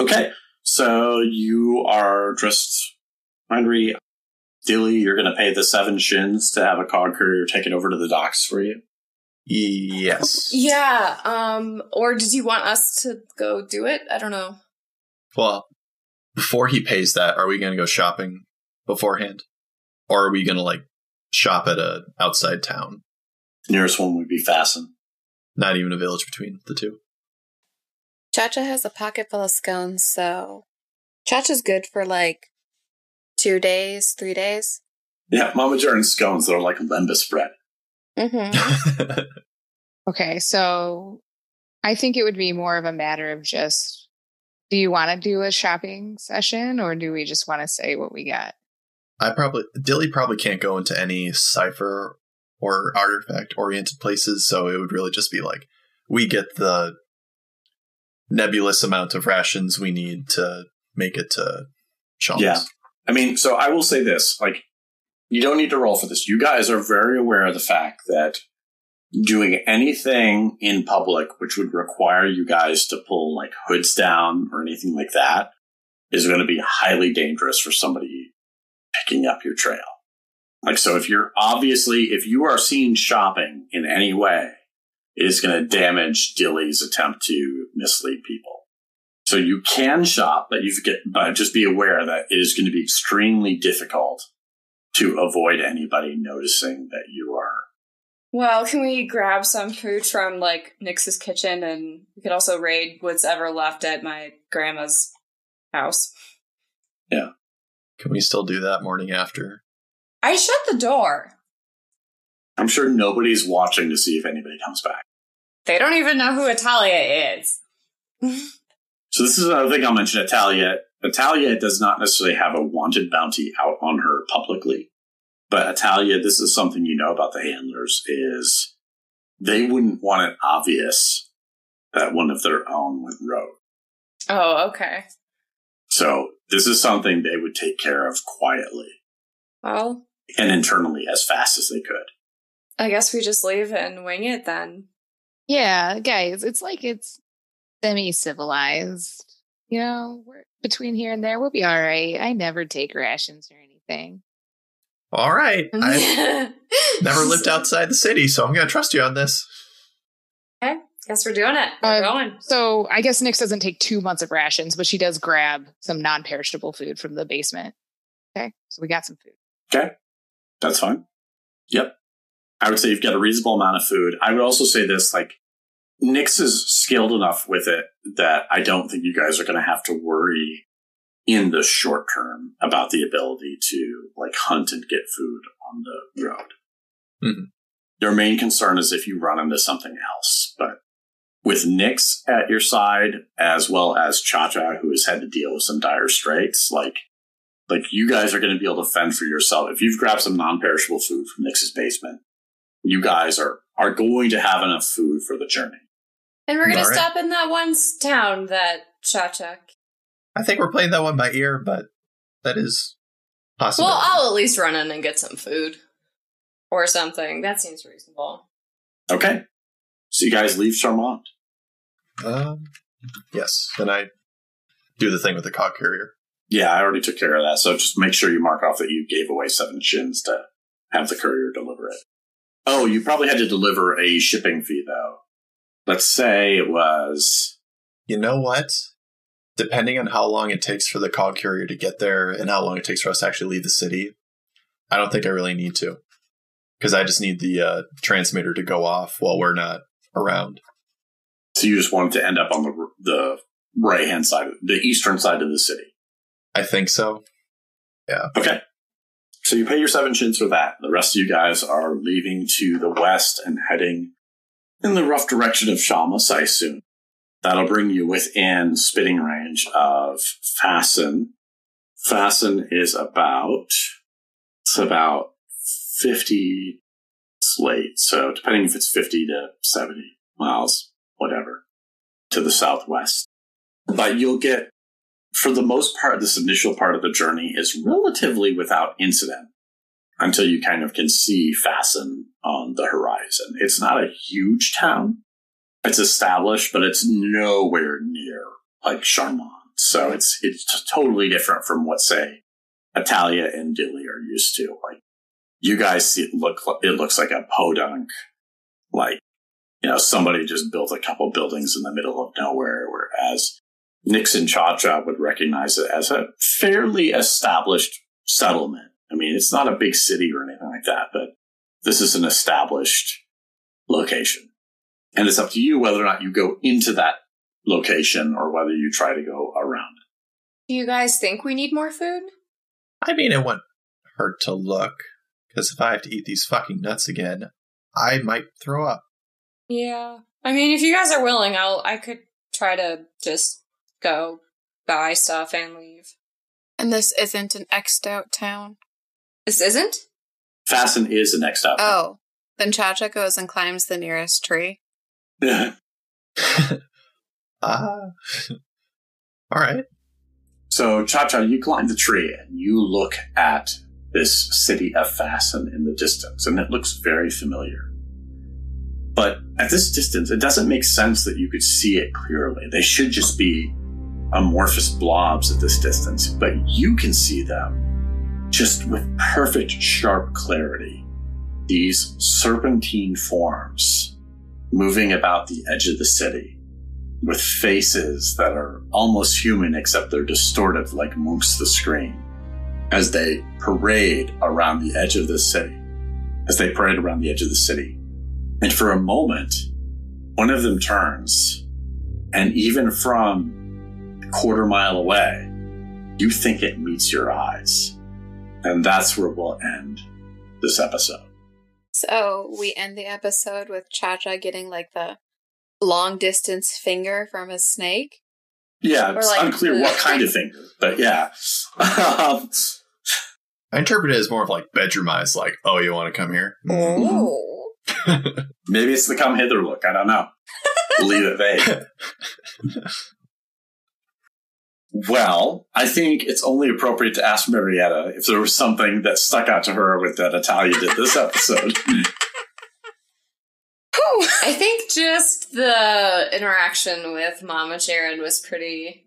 Okay, so you are dressed finery. Dilly, you're going to pay the 7 shins to have a cog courier take it over to the docks for you? Yes. Yeah, or did you want us to go do it? I don't know. Well, before he pays that, are we going to go shopping beforehand, or are we gonna, like, shop at a outside town? The nearest one would be Fasten. Not even a village between the two. Chacha has a pocket full of scones, so Chacha's good for like 2 days, 3 days. Yeah, Mama Jaren scones that are like lembas bread. Mm-hmm. Okay, so I think it would be more of a matter of just, do you want to do a shopping session or do we just want to say what we got? Dilly probably can't go into any cipher or artifact-oriented places, so it would really just be like, we get the nebulous amount of rations we need to make it to Shallamas. Yeah, I mean, so I will say this, like, you don't need to roll for this. You guys are very aware of the fact that doing anything in public, which would require you guys to pull like hoods down or anything like that, is going to be highly dangerous for somebody picking up your trail. Like, so if you are seen shopping in any way, it is going to damage Dilly's attempt to mislead people. So you can shop, but just be aware that it is going to be extremely difficult to avoid anybody noticing that you are. Well, can we grab some food from, like, Nyx's kitchen, and we could also raid what's ever left at my grandma's house? Yeah. Can we still do that morning after? I shut the door. I'm sure nobody's watching to see if anybody comes back. They don't even know who Atalia is. So this is another thing I'll mention, Atalia. Atalia does not necessarily have a wanted bounty out on her publicly. But Atalia, this is something you know about the handlers, is they wouldn't want it obvious that one of their own went rogue. Oh, okay. So this is something they would take care of quietly. Well. And internally as fast as they could. I guess we just leave and wing it then. Yeah, guys, it's like it's semi-civilized. You know, we're between here and there, we'll be all right. I never take rations or anything. All right. I've never lived outside the city, so I'm going to trust you on this. Okay. Guess we're doing it. We're going. So I guess Nyx doesn't take 2 months of rations, but she does grab some non-perishable food from the basement. Okay. So we got some food. Okay. That's fine. Yep. I would say you've got a reasonable amount of food. I would also say this, like, Nyx is skilled enough with it that I don't think you guys are going to have to worry in the short term about the ability to, like, hunt and get food on the road. Mm-hmm. Your main concern is if you run into something else. But with Nyx at your side, as well as Chacha, who has had to deal with some dire straits, like you guys are going to be able to fend for yourself. If you've grabbed some non-perishable food from Nyx's basement, you guys are going to have enough food for the journey. And we're going to stop in that one town that Chacha... I think we're playing that one by ear, but that is possible. Well, I'll at least run in and get some food or something. That seems reasonable. Okay. So you guys leave Charmont? Yes. Then I do the thing with the cog carrier. Yeah, I already took care of that. So just make sure you mark off that you gave away 7 shins to have the courier deliver it. Oh, you probably had to deliver a shipping fee, though. Let's say it was... You know what? Depending on how long it takes for the cog courier to get there and how long it takes for us to actually leave the city, I don't think I really need to. Because I just need the transmitter to go off while we're not around. So you just want it to end up on the right-hand side, the eastern side of the city? I think so. Yeah. Okay. So you pay your 7 shins for that. The rest of you guys are leaving to the west and heading in the rough direction of Shallamas, I assume. That'll bring you within spitting range of Fasten. Fasten is about 50 slate. So depending if it's 50 to 70 miles, whatever, to the southwest. But you'll get, for the most part, this initial part of the journey is relatively without incident until you kind of can see Fasten on the horizon. It's not a huge town. It's established, but it's nowhere near like Sharman. So it's totally different from what, say, Atalia and Dilly are used to. Like, you guys see it looks like a podunk. Like, you know, somebody just built a couple buildings in the middle of nowhere, whereas Nyx and Chacha would recognize it as a fairly established settlement. I mean, it's not a big city or anything like that, but this is an established location. And it's up to you whether or not you go into that location or whether you try to go around it. Do you guys think we need more food? I mean, it wouldn't hurt to look, because if I have to eat these fucking nuts again, I might throw up. Yeah. I mean, if you guys are willing, I could try to just go buy stuff and leave. And this isn't an X'd out town? This isn't? Fasten is an X'd out town. Oh. Then Chacho goes and climbs the nearest tree. Yeah. All right. So, Chacho, you climb the tree and you look at this city of Fasten in the distance, and it looks very familiar. But at this distance, it doesn't make sense that you could see it clearly. They should just be amorphous blobs at this distance, but you can see them just with perfect, sharp clarity. These serpentine forms moving about the edge of the city, with faces that are almost human except they're distorted like Monk's the Scream, as they parade around the edge of the city. And for a moment, one of them turns, and even from a 1/4 mile away, you think it meets your eyes. And that's where we'll end this episode. So we end the episode with Chacho getting like the long distance finger from his snake. Yeah, it's like, unclear what kind of finger, but yeah. I interpret it as more of like bedroom-ized, like, oh, you want to come here? Oh. Maybe it's the come hither look. I don't know. Leave it vague. Well, I think it's only appropriate to ask Marietta if there was something that stuck out to her with that Atalia did this episode. I think just the interaction with Mama Jaren was pretty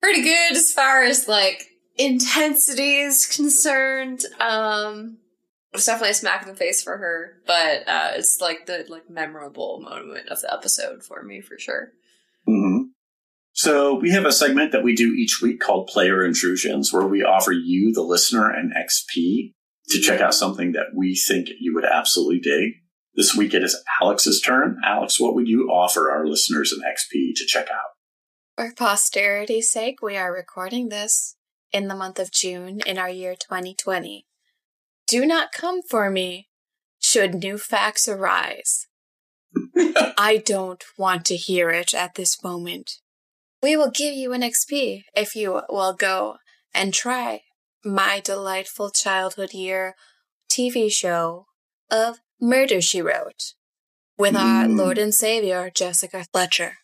good as far as, like, intensity is concerned. It was definitely a smack in the face for her, but it's, like, the memorable moment of the episode for me, for sure. Mm-hmm. So we have a segment that we do each week called Player Intrusions, where we offer you, the listener, an XP to check out something that we think you would absolutely dig. This week it is Alex's turn. Alex, what would you offer our listeners an XP to check out? For posterity's sake, we are recording this in the month of June in our year 2020. Do not come for me should new facts arise. I don't want to hear it at this moment. We will give you an XP if you will go and try my delightful childhood year TV show of Murder, She Wrote, with our Lord and Savior, Jessica Fletcher.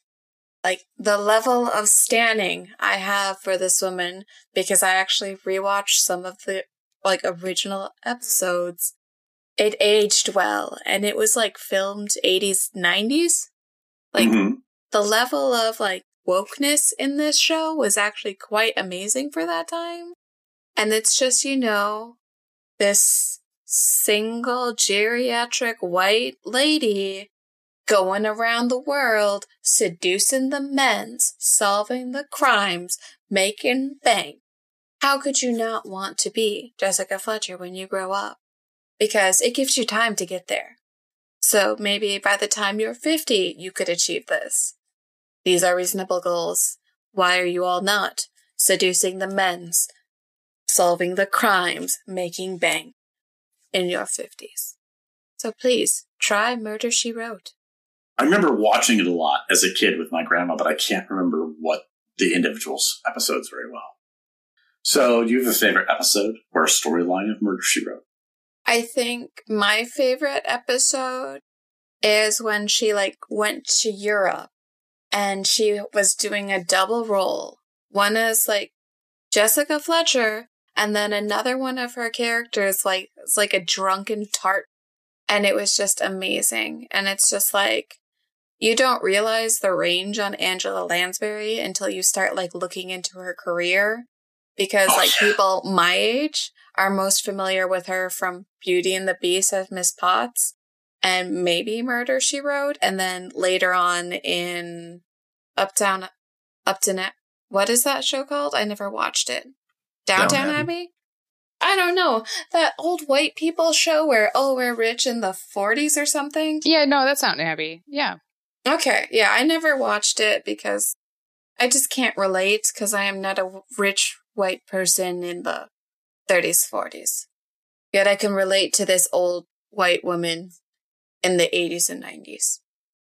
Like, the level of standing I have for this woman, because I actually rewatched some of the, like, original episodes. It aged well, and it was, like, filmed 80s, 90s. Like, the level of, like, wokeness in this show was actually quite amazing for that time. And it's just, you know, this single geriatric white lady going around the world, seducing the men's, solving the crimes, making bank. How could you not want to be Jessica Fletcher when you grow up? Because it gives you time to get there. So maybe by the time you're 50, you could achieve this. These are reasonable goals. Why are you all not seducing the men's, solving the crimes, making bank in your 50s? So please, try Murder, She Wrote. I remember watching it a lot as a kid with my grandma, but I can't remember what the individual episodes very well. So, do you have a favorite episode or a storyline of Murder, She Wrote? I think my favorite episode is when she, like, went to Europe and she was doing a double role. One is, like, Jessica Fletcher, and then another one of her characters, like, it's like a drunken tart. And it was just amazing. And it's just like, you don't realize the range on Angela Lansbury until you start, like, looking into her career. Because, like, people my age are most familiar with her from Beauty and the Beast as Miss Potts. And maybe Murder, She Wrote. And then later on in Upton. What is that show called? I never watched it. Downton Abbey? I don't know. That old white people show where, oh, we're rich in the 40s or something? Yeah, no, that's Downton Abbey. Yeah. Okay, yeah, I never watched it because I just can't relate because I am not a rich white person in the 30s, 40s. Yet I can relate to this old white woman in the 80s and 90s.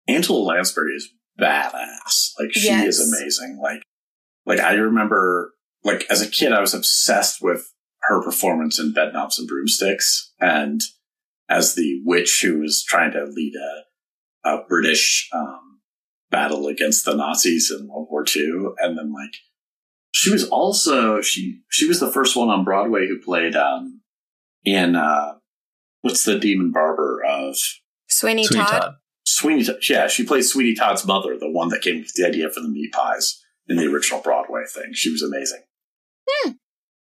Angela Lansbury is badass. Like, she is amazing. Like I remember, like, as a kid, I was obsessed with her performance in Bedknobs and Broomsticks, and as the witch who was trying to lead a British battle against the Nazis in World War II. And then, like, she was also, she was the first one on Broadway who played in what's the demon barber of? Sweeney Todd. Sweeney Todd. Yeah, she played Sweeney Todd's mother, the one that came up with the idea for the meat pies in the original Broadway thing. She was amazing.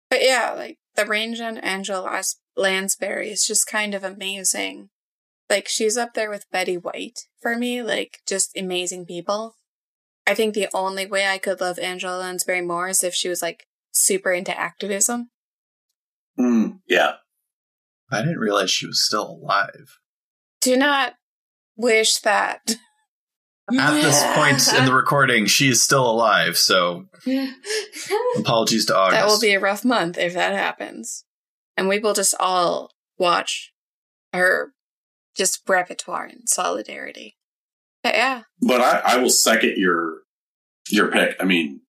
But yeah, like, the range on Angela Lansbury is just kind of amazing. Like, she's up there with Betty White for me, like, just amazing people. I think the only way I could love Angela Lansbury more is if she was, like, super into activism. Yeah. I didn't realize she was still alive. Do not wish that. At this point in the recording, she is still alive, so apologies to August. That will be a rough month if that happens. And we will just all watch her just repertoire in solidarity. But yeah. But I will second your pick. I mean,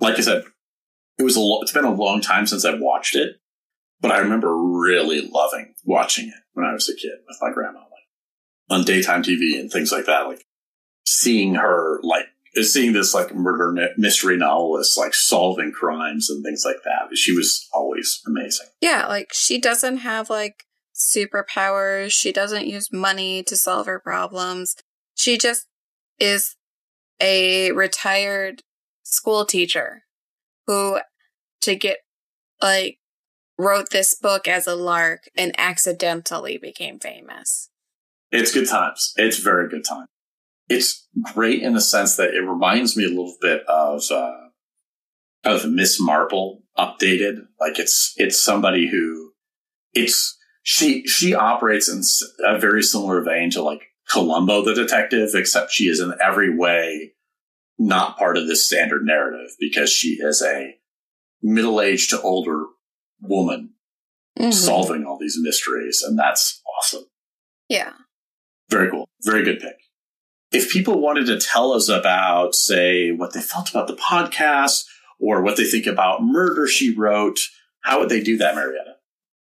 like I said, it's been a long time since I've watched it, but I remember really loving watching it when I was a kid with my grandma, like, on daytime TV and things like that, like, seeing her, like, seeing this, like, murder mystery novelist, like, solving crimes and things like that. She was always amazing. Yeah, like, she doesn't have, like, superpowers. She doesn't use money to solve her problems. She just is a retired school teacher who, wrote this book as a lark and accidentally became famous. It's good times. It's very good times. It's great in the sense that it reminds me a little bit of Miss Marple updated. Like, it's somebody who she operates in a very similar vein to, like, Columbo the detective, except she is in every way not part of this standard narrative because she is a middle-aged to older woman solving all these mysteries, and that's awesome. Yeah. Very cool. Very good pick. If people wanted to tell us about, say, what they felt about the podcast or what they think about Murder, She Wrote, how would they do that, Marietta?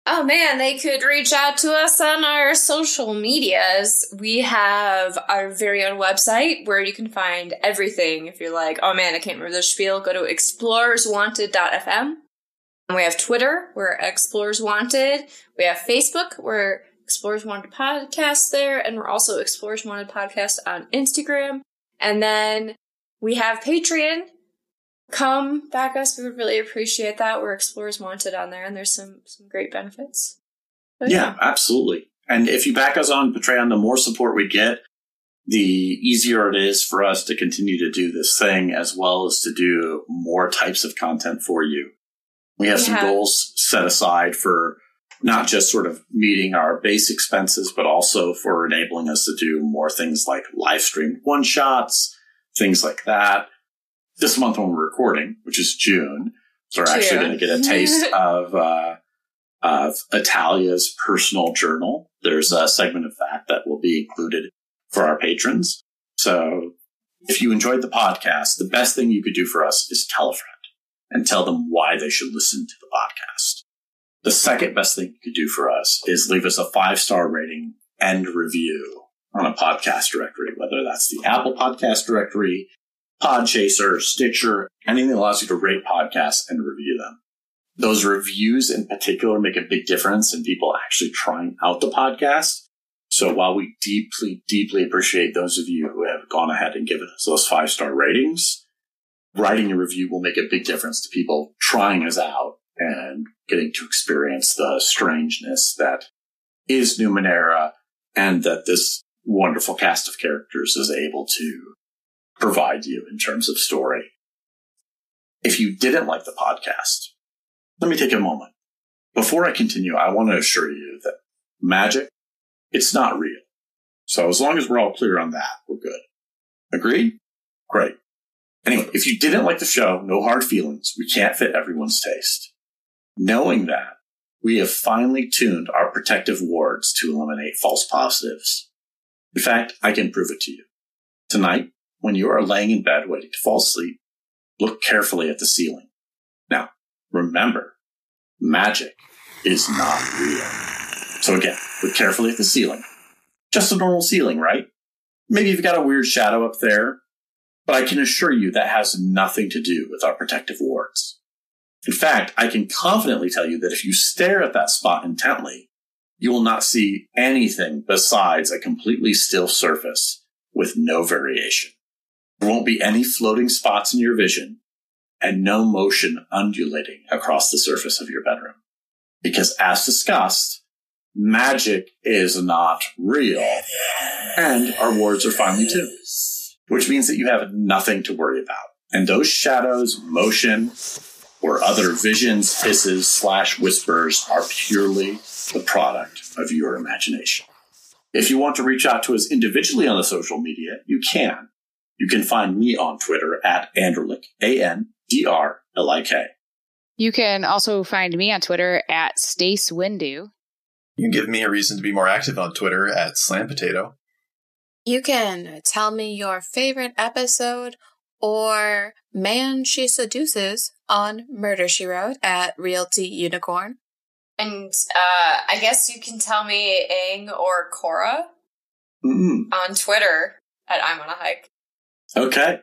Oh, man, they could reach out to us on our social medias. We have our very own website where you can find everything. If you're like, oh, man, I can't remember the spiel, go to explorerswanted.fm. And we have Twitter, we're Explorers Wanted. We have Facebook, we're Explorers Wanted Podcast there, and we're also Explorers Wanted Podcast on Instagram. And then we have Patreon. Come back us. We would really appreciate that. We're Explorers Wanted on there, and there's some great benefits. But yeah, absolutely. And if you back us on Patreon, the more support we get, the easier it is for us to continue to do this thing, as well as to do more types of content for you. We have some goals set aside for not just sort of meeting our base expenses, but also for enabling us to do more things like live stream one-shots, things like that. This month when we're recording, which is June, so we're actually going to get a taste of Atalia's personal journal. There's a segment of that will be included for our patrons. So if you enjoyed the podcast, the best thing you could do for us is tell a friend and tell them why they should listen to the podcast. The second best thing you could do for us is leave us a 5-star rating and review on a podcast directory, whether that's the Apple Podcast directory, Podchaser, Stitcher, anything that allows you to rate podcasts and review them. Those reviews in particular make a big difference in people actually trying out the podcast. So while we deeply, deeply appreciate those of you who have gone ahead and given us those 5-star ratings, writing a review will make a big difference to people trying us out and getting to experience the strangeness that is Numenera and that this wonderful cast of characters is able to provide you in terms of story. If you didn't like the podcast, let me take a moment. Before I continue, I want to assure you that magic, it's not real. So as long as we're all clear on that, we're good. Agreed? Great. Anyway, if you didn't like the show, no hard feelings. We can't fit everyone's taste. Knowing that, we have finely tuned our protective wards to eliminate false positives. In fact, I can prove it to you. Tonight, when you are laying in bed waiting to fall asleep, look carefully at the ceiling. Now, remember, magic is not real. So again, look carefully at the ceiling. Just a normal ceiling, right? Maybe you've got a weird shadow up there, but I can assure you that has nothing to do with our protective wards. In fact, I can confidently tell you that if you stare at that spot intently, you will not see anything besides a completely still surface with no variation. There won't be any floating spots in your vision and no motion undulating across the surface of your bedroom. Because as discussed, magic is not real, and our wards are finely tuned, which means that you have nothing to worry about. And those shadows, motion, or other visions, hisses, / whispers are purely the product of your imagination. If you want to reach out to us individually on the social media, you can. You can find me on Twitter at Anderlik, A-N-D-R-L-I-K. You can also find me on Twitter at Stace Windu. You can give me a reason to be more active on Twitter at SlamPotato. You can tell me your favorite episode or man she seduces on Murder, She Wrote at Realty Unicorn. And I guess you can tell me Aang or Korra on Twitter at I'm on a hike. Okay.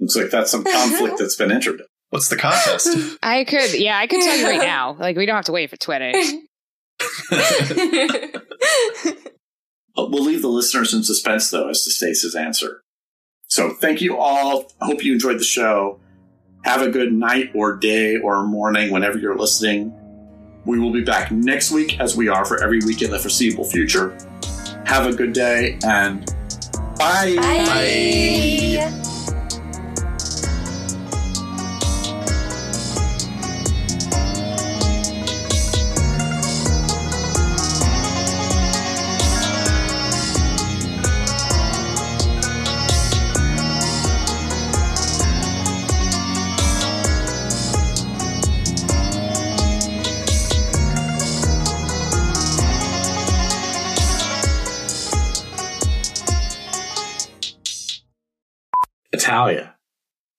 Looks like that's some conflict that's been entered. What's the contest? I could tell you right now. Like, we don't have to wait for Twitter. We'll leave the listeners in suspense, though, as to Stace's answer. So thank you all. I hope you enjoyed the show. Have a good night or day or morning whenever you're listening. We will be back next week, as we are for every week in the foreseeable future. Have a good day, and bye. Bye. Bye. Atalia.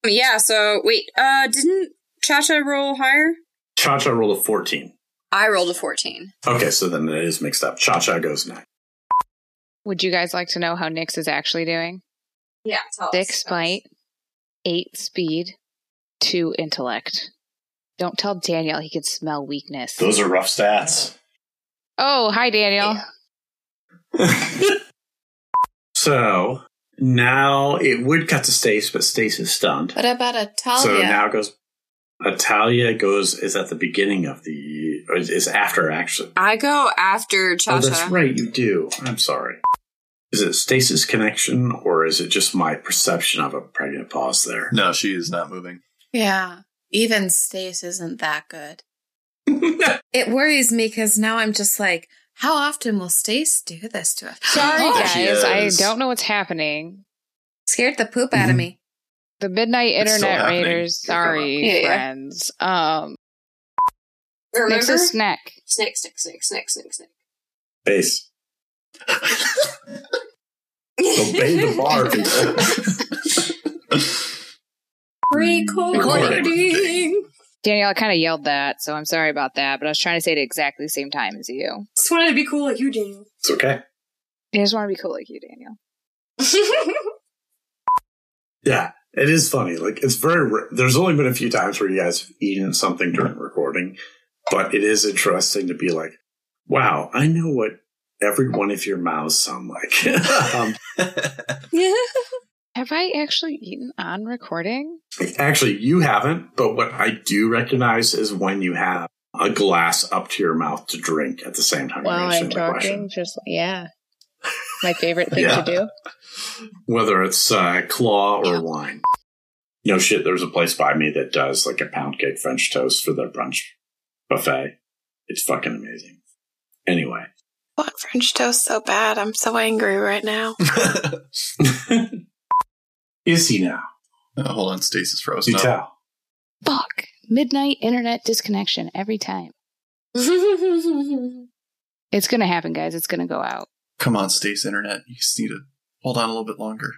Yeah, so wait, didn't Chacho roll higher? Chacho rolled a 14. I rolled a 14. Okay, so then it is mixed up. Chacho goes next. Would you guys like to know how Nyx is actually doing? Yeah, tell us. 6 bite, 8 speed, 2 intellect. Don't tell Daniel he can smell weakness. Those are rough stats. Oh, hi, Daniel. Yeah. So... now it would cut to Stace, but Stace is stunned. What about Atalia? So now it goes. Atalia goes is at the beginning of the. Or is after actually. I go after Chacha. Oh, that's right. You do. I'm sorry. Is it Stace's connection or is it just my perception of a pregnant pause there? No, she is not moving. Yeah, even Stace isn't that good. It worries me because now I'm just like. How often will Stace do this to us? Sorry, guys. I don't know what's happening. Scared the poop out of me. The Midnight Internet Raiders. Sorry, friends. Remember? Snack. Base. Obey the bar, people. Recording. Danielle, I kind of yelled that, so I'm sorry about that, but I was trying to say it at exactly the same time as you. Just wanted to be cool like you, Daniel. It's okay. I just want to be cool like you, Daniel. Yeah, it is funny. Like, it's very rare. There's only been a few times where you guys have eaten something during recording, but it is interesting to be like, wow, I know what every one of your mouths sound like. Yeah. Have I actually eaten on recording? Actually, you haven't, but what I do recognize is when you have a glass up to your mouth to drink at the same time. While I'm talking, just, yeah. My favorite thing to do. Whether it's claw or wine. No shit, there's a place by me that does like a pound cake French toast for their brunch buffet. It's fucking amazing. Anyway. I want French toast so bad. I'm so angry right now. Is he now? Oh, hold on, Stace is frozen up. Fuck. Midnight internet disconnection every time. It's going to happen, guys. It's going to go out. Come on, Stace internet. You just need to hold on a little bit longer.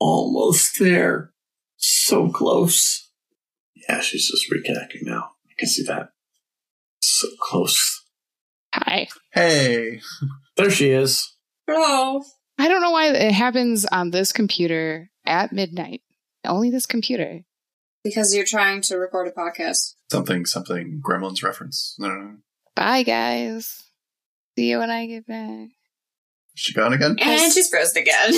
Almost there. So close. Yeah, she's just reconnecting now. I can see that. So close. Hi. Hey. There she is. Hello. I don't know why it happens on this computer at midnight. Only this computer. Because you're trying to record a podcast. Something, Gremlins reference. No. Bye, guys. See you when I get back. Is she gone again? And she's frozen again.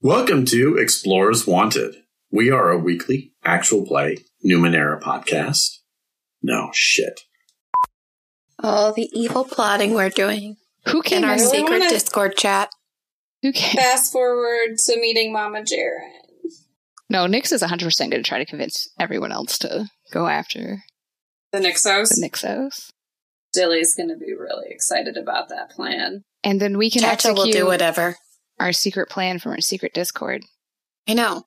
Welcome to Explorers Wanted. We are a weekly actual play Numenera podcast. No shit. All the evil plotting we're doing. Who came in our secret Discord chat? Who came? Fast forward to meeting Mama Jaren. No, Nyx is 100% going to try to convince everyone else to go after the Nyxos. Dilly's going to be really excited about that plan. And then we can Chacho will do whatever. Our secret plan from our secret Discord. I know.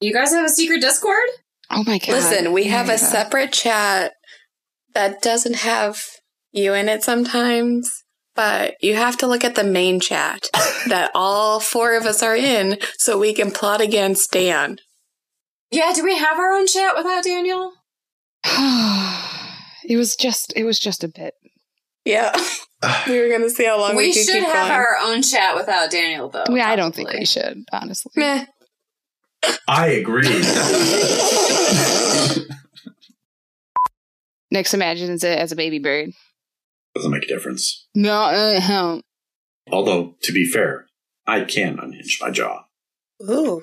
You guys have a secret Discord? Oh my god. Listen, we have a separate chat that doesn't have you in it sometimes. But you have to look at the main chat that all four of us are in so we can plot against Dan. Yeah, do we have our own chat without Daniel? It was just a bit. Yeah. We were going to see how long we could keep going. We should have our own chat without Daniel, though. Yeah, I don't think we should, honestly. Meh. I agree. Nyx imagines it as a baby bird. Doesn't make a difference. No, it don't. Although, to be fair, I can unhinge my jaw. Ooh. Oh,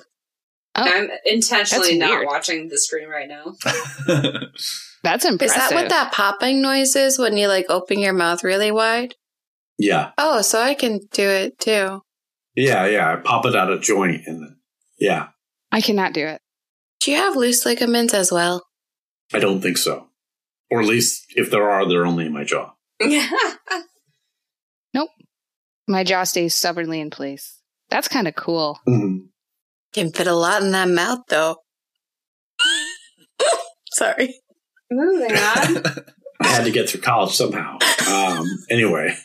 I'm intentionally not watching the screen right now. That's impressive. Is that what that popping noise is when you, open your mouth really wide? Yeah. Oh, so I can do it, too. Yeah. I pop it out of joint. And then, yeah. I cannot do it. Do you have loose ligaments as well? I don't think so. Or at least, if there are, they're only in my jaw. Nope. My jaw stays stubbornly in place. That's kind of cool. Mm-hmm. Can fit a lot in that mouth, though. Sorry. Moving on. I had to get through college somehow. Anyway.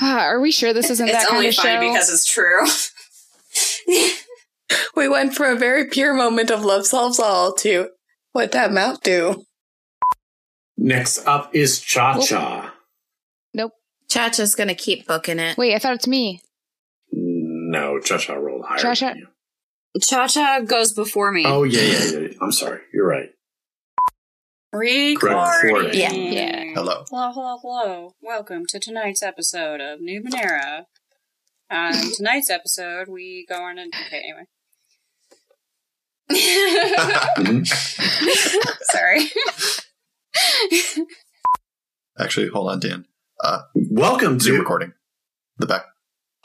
Are we sure this isn't that kind of show? It's only funny because it's true. We went from a very pure moment of love solves all to what that mouth do. Next up is Chacha. Nope. Chacha's going to keep booking it. Wait, I thought it's me. No, Chacha rolled higher than you. Chacha goes before me. Oh, yeah. I'm sorry. You're right. Recording. Yeah. Hello. Welcome to tonight's episode of Numenera. On tonight's episode, we go on anyway. Sorry. Actually, hold on, Dan. Welcome to recording. The back.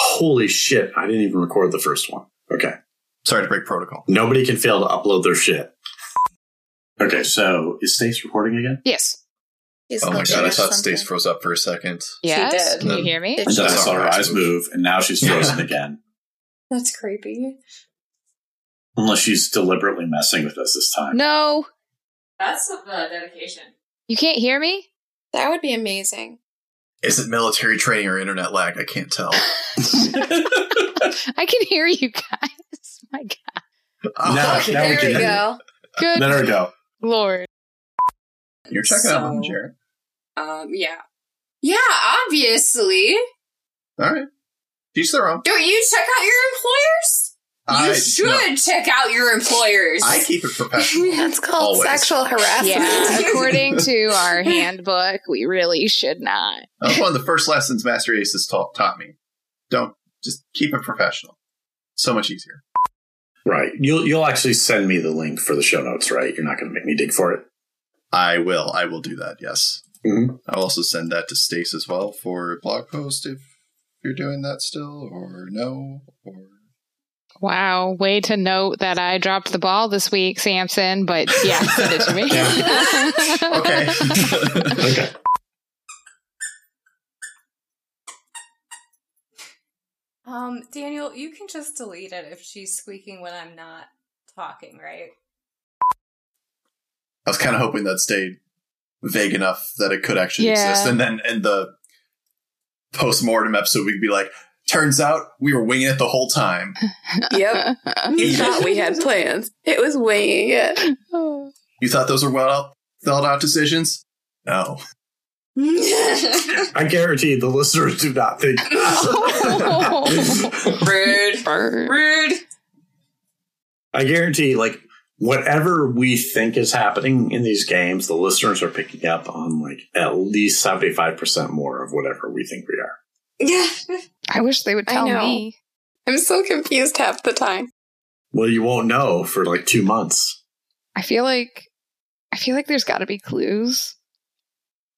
Holy shit! I didn't even record the first one. Okay, sorry to break protocol. Nobody can fail to upload their shit. Okay, so is Stace recording again? Yes. Oh my god! I thought Stace froze up for a second. Yeah, she did. Can you hear me? And then I saw her eyes move, and now she's frozen again. That's creepy. Unless she's deliberately messing with us this time. No, that's the dedication. You can't hear me? That would be amazing. Is it military training or internet lag? I can't tell. I can hear you guys. My god! Oh, now there we go. Good. There we go. Lord. You're checking out on Jared. Yeah, obviously. All right. Teach their own. Don't you check out your employers? Check out your employers. I keep it professional. That's called sexual harassment. Yeah, according to our handbook, we really should not. That was one of the first lessons Master Aestis taught me. Don't. Just keep it professional. So much easier. Right. You'll actually send me the link for the show notes, right? You're not going to make me dig for it? I will do that, yes. Mm-hmm. I'll also send that to Stace as well for a blog post if you're doing that still, or no. Wow, way to note that I dropped the ball this week, Samson, but yeah, send it to me. Okay. Daniel, you can just delete it if she's squeaking when I'm not talking, right? I was kind of hoping that stayed vague enough that it could actually exist. And then in the post-mortem episode, we'd be like, turns out we were winging it the whole time. Yep. You thought we had plans. It was winging it. You thought those were well thought out decisions? No. I guarantee the listeners do not think that. Rude. I guarantee, like, whatever we think is happening in these games, the listeners are picking up on, like, at least 75% more of whatever we think we are. Yeah. I wish they would tell me. I'm so confused half the time. Well, you won't know for, like, 2 months. I feel like there's got to be clues.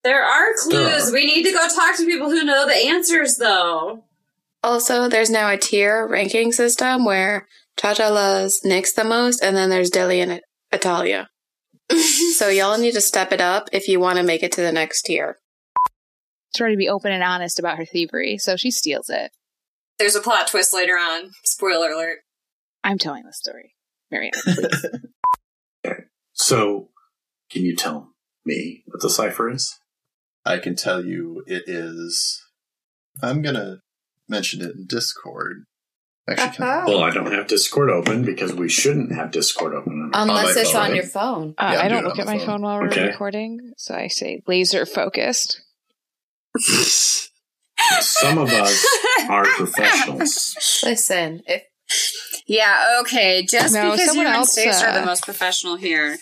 There are clues. We need to go talk to people who know the answers, though. Also, there's now a tier ranking system where Chacho loves Nyx the most, and then there's Dilly and Atalia. So y'all need to step it up if you want to make it to the next tier. She's trying to be open and honest about her thievery, so she steals it. There's a plot twist later on. Spoiler alert. I'm telling the story. Marianne, please. So, can you tell me what the cipher is? I can tell you it is... I'm going to mention it in Discord. Actually, well, I don't have Discord open because we shouldn't have Discord open. Unless it's on your phone. I don't look at my phone while we're recording, so I say laser focused. Some of us are professionals. Listen, if... Yeah, okay, just because you and Stace are the most professional here...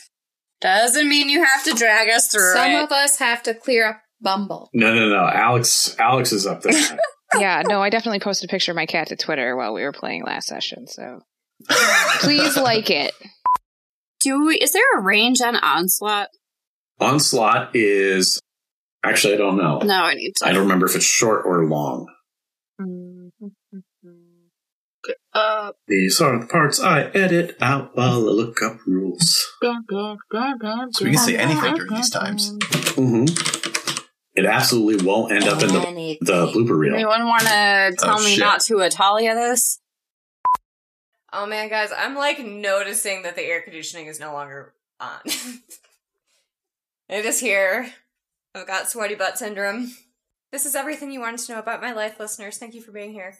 Doesn't mean you have to drag us through it. Some of us have to clear up Bumble. No. Alex is up there. Yeah, no, I definitely posted a picture of my cat to Twitter while we were playing last session, so please like it. Is there a range on Onslaught? Onslaught is... Actually, I don't know. No, I need to. I don't remember if it's short or long. These are the parts I edit out while I look up rules. So we can say anything during these times. Mm-hmm. It absolutely won't end up in the blooper reel. Anyone want to tell me not to Atalia this? Oh man, guys, I'm like noticing that the air conditioning is no longer on. It is here. I've got sweaty butt syndrome. This is everything you wanted to know about my life, listeners. Thank you for being here.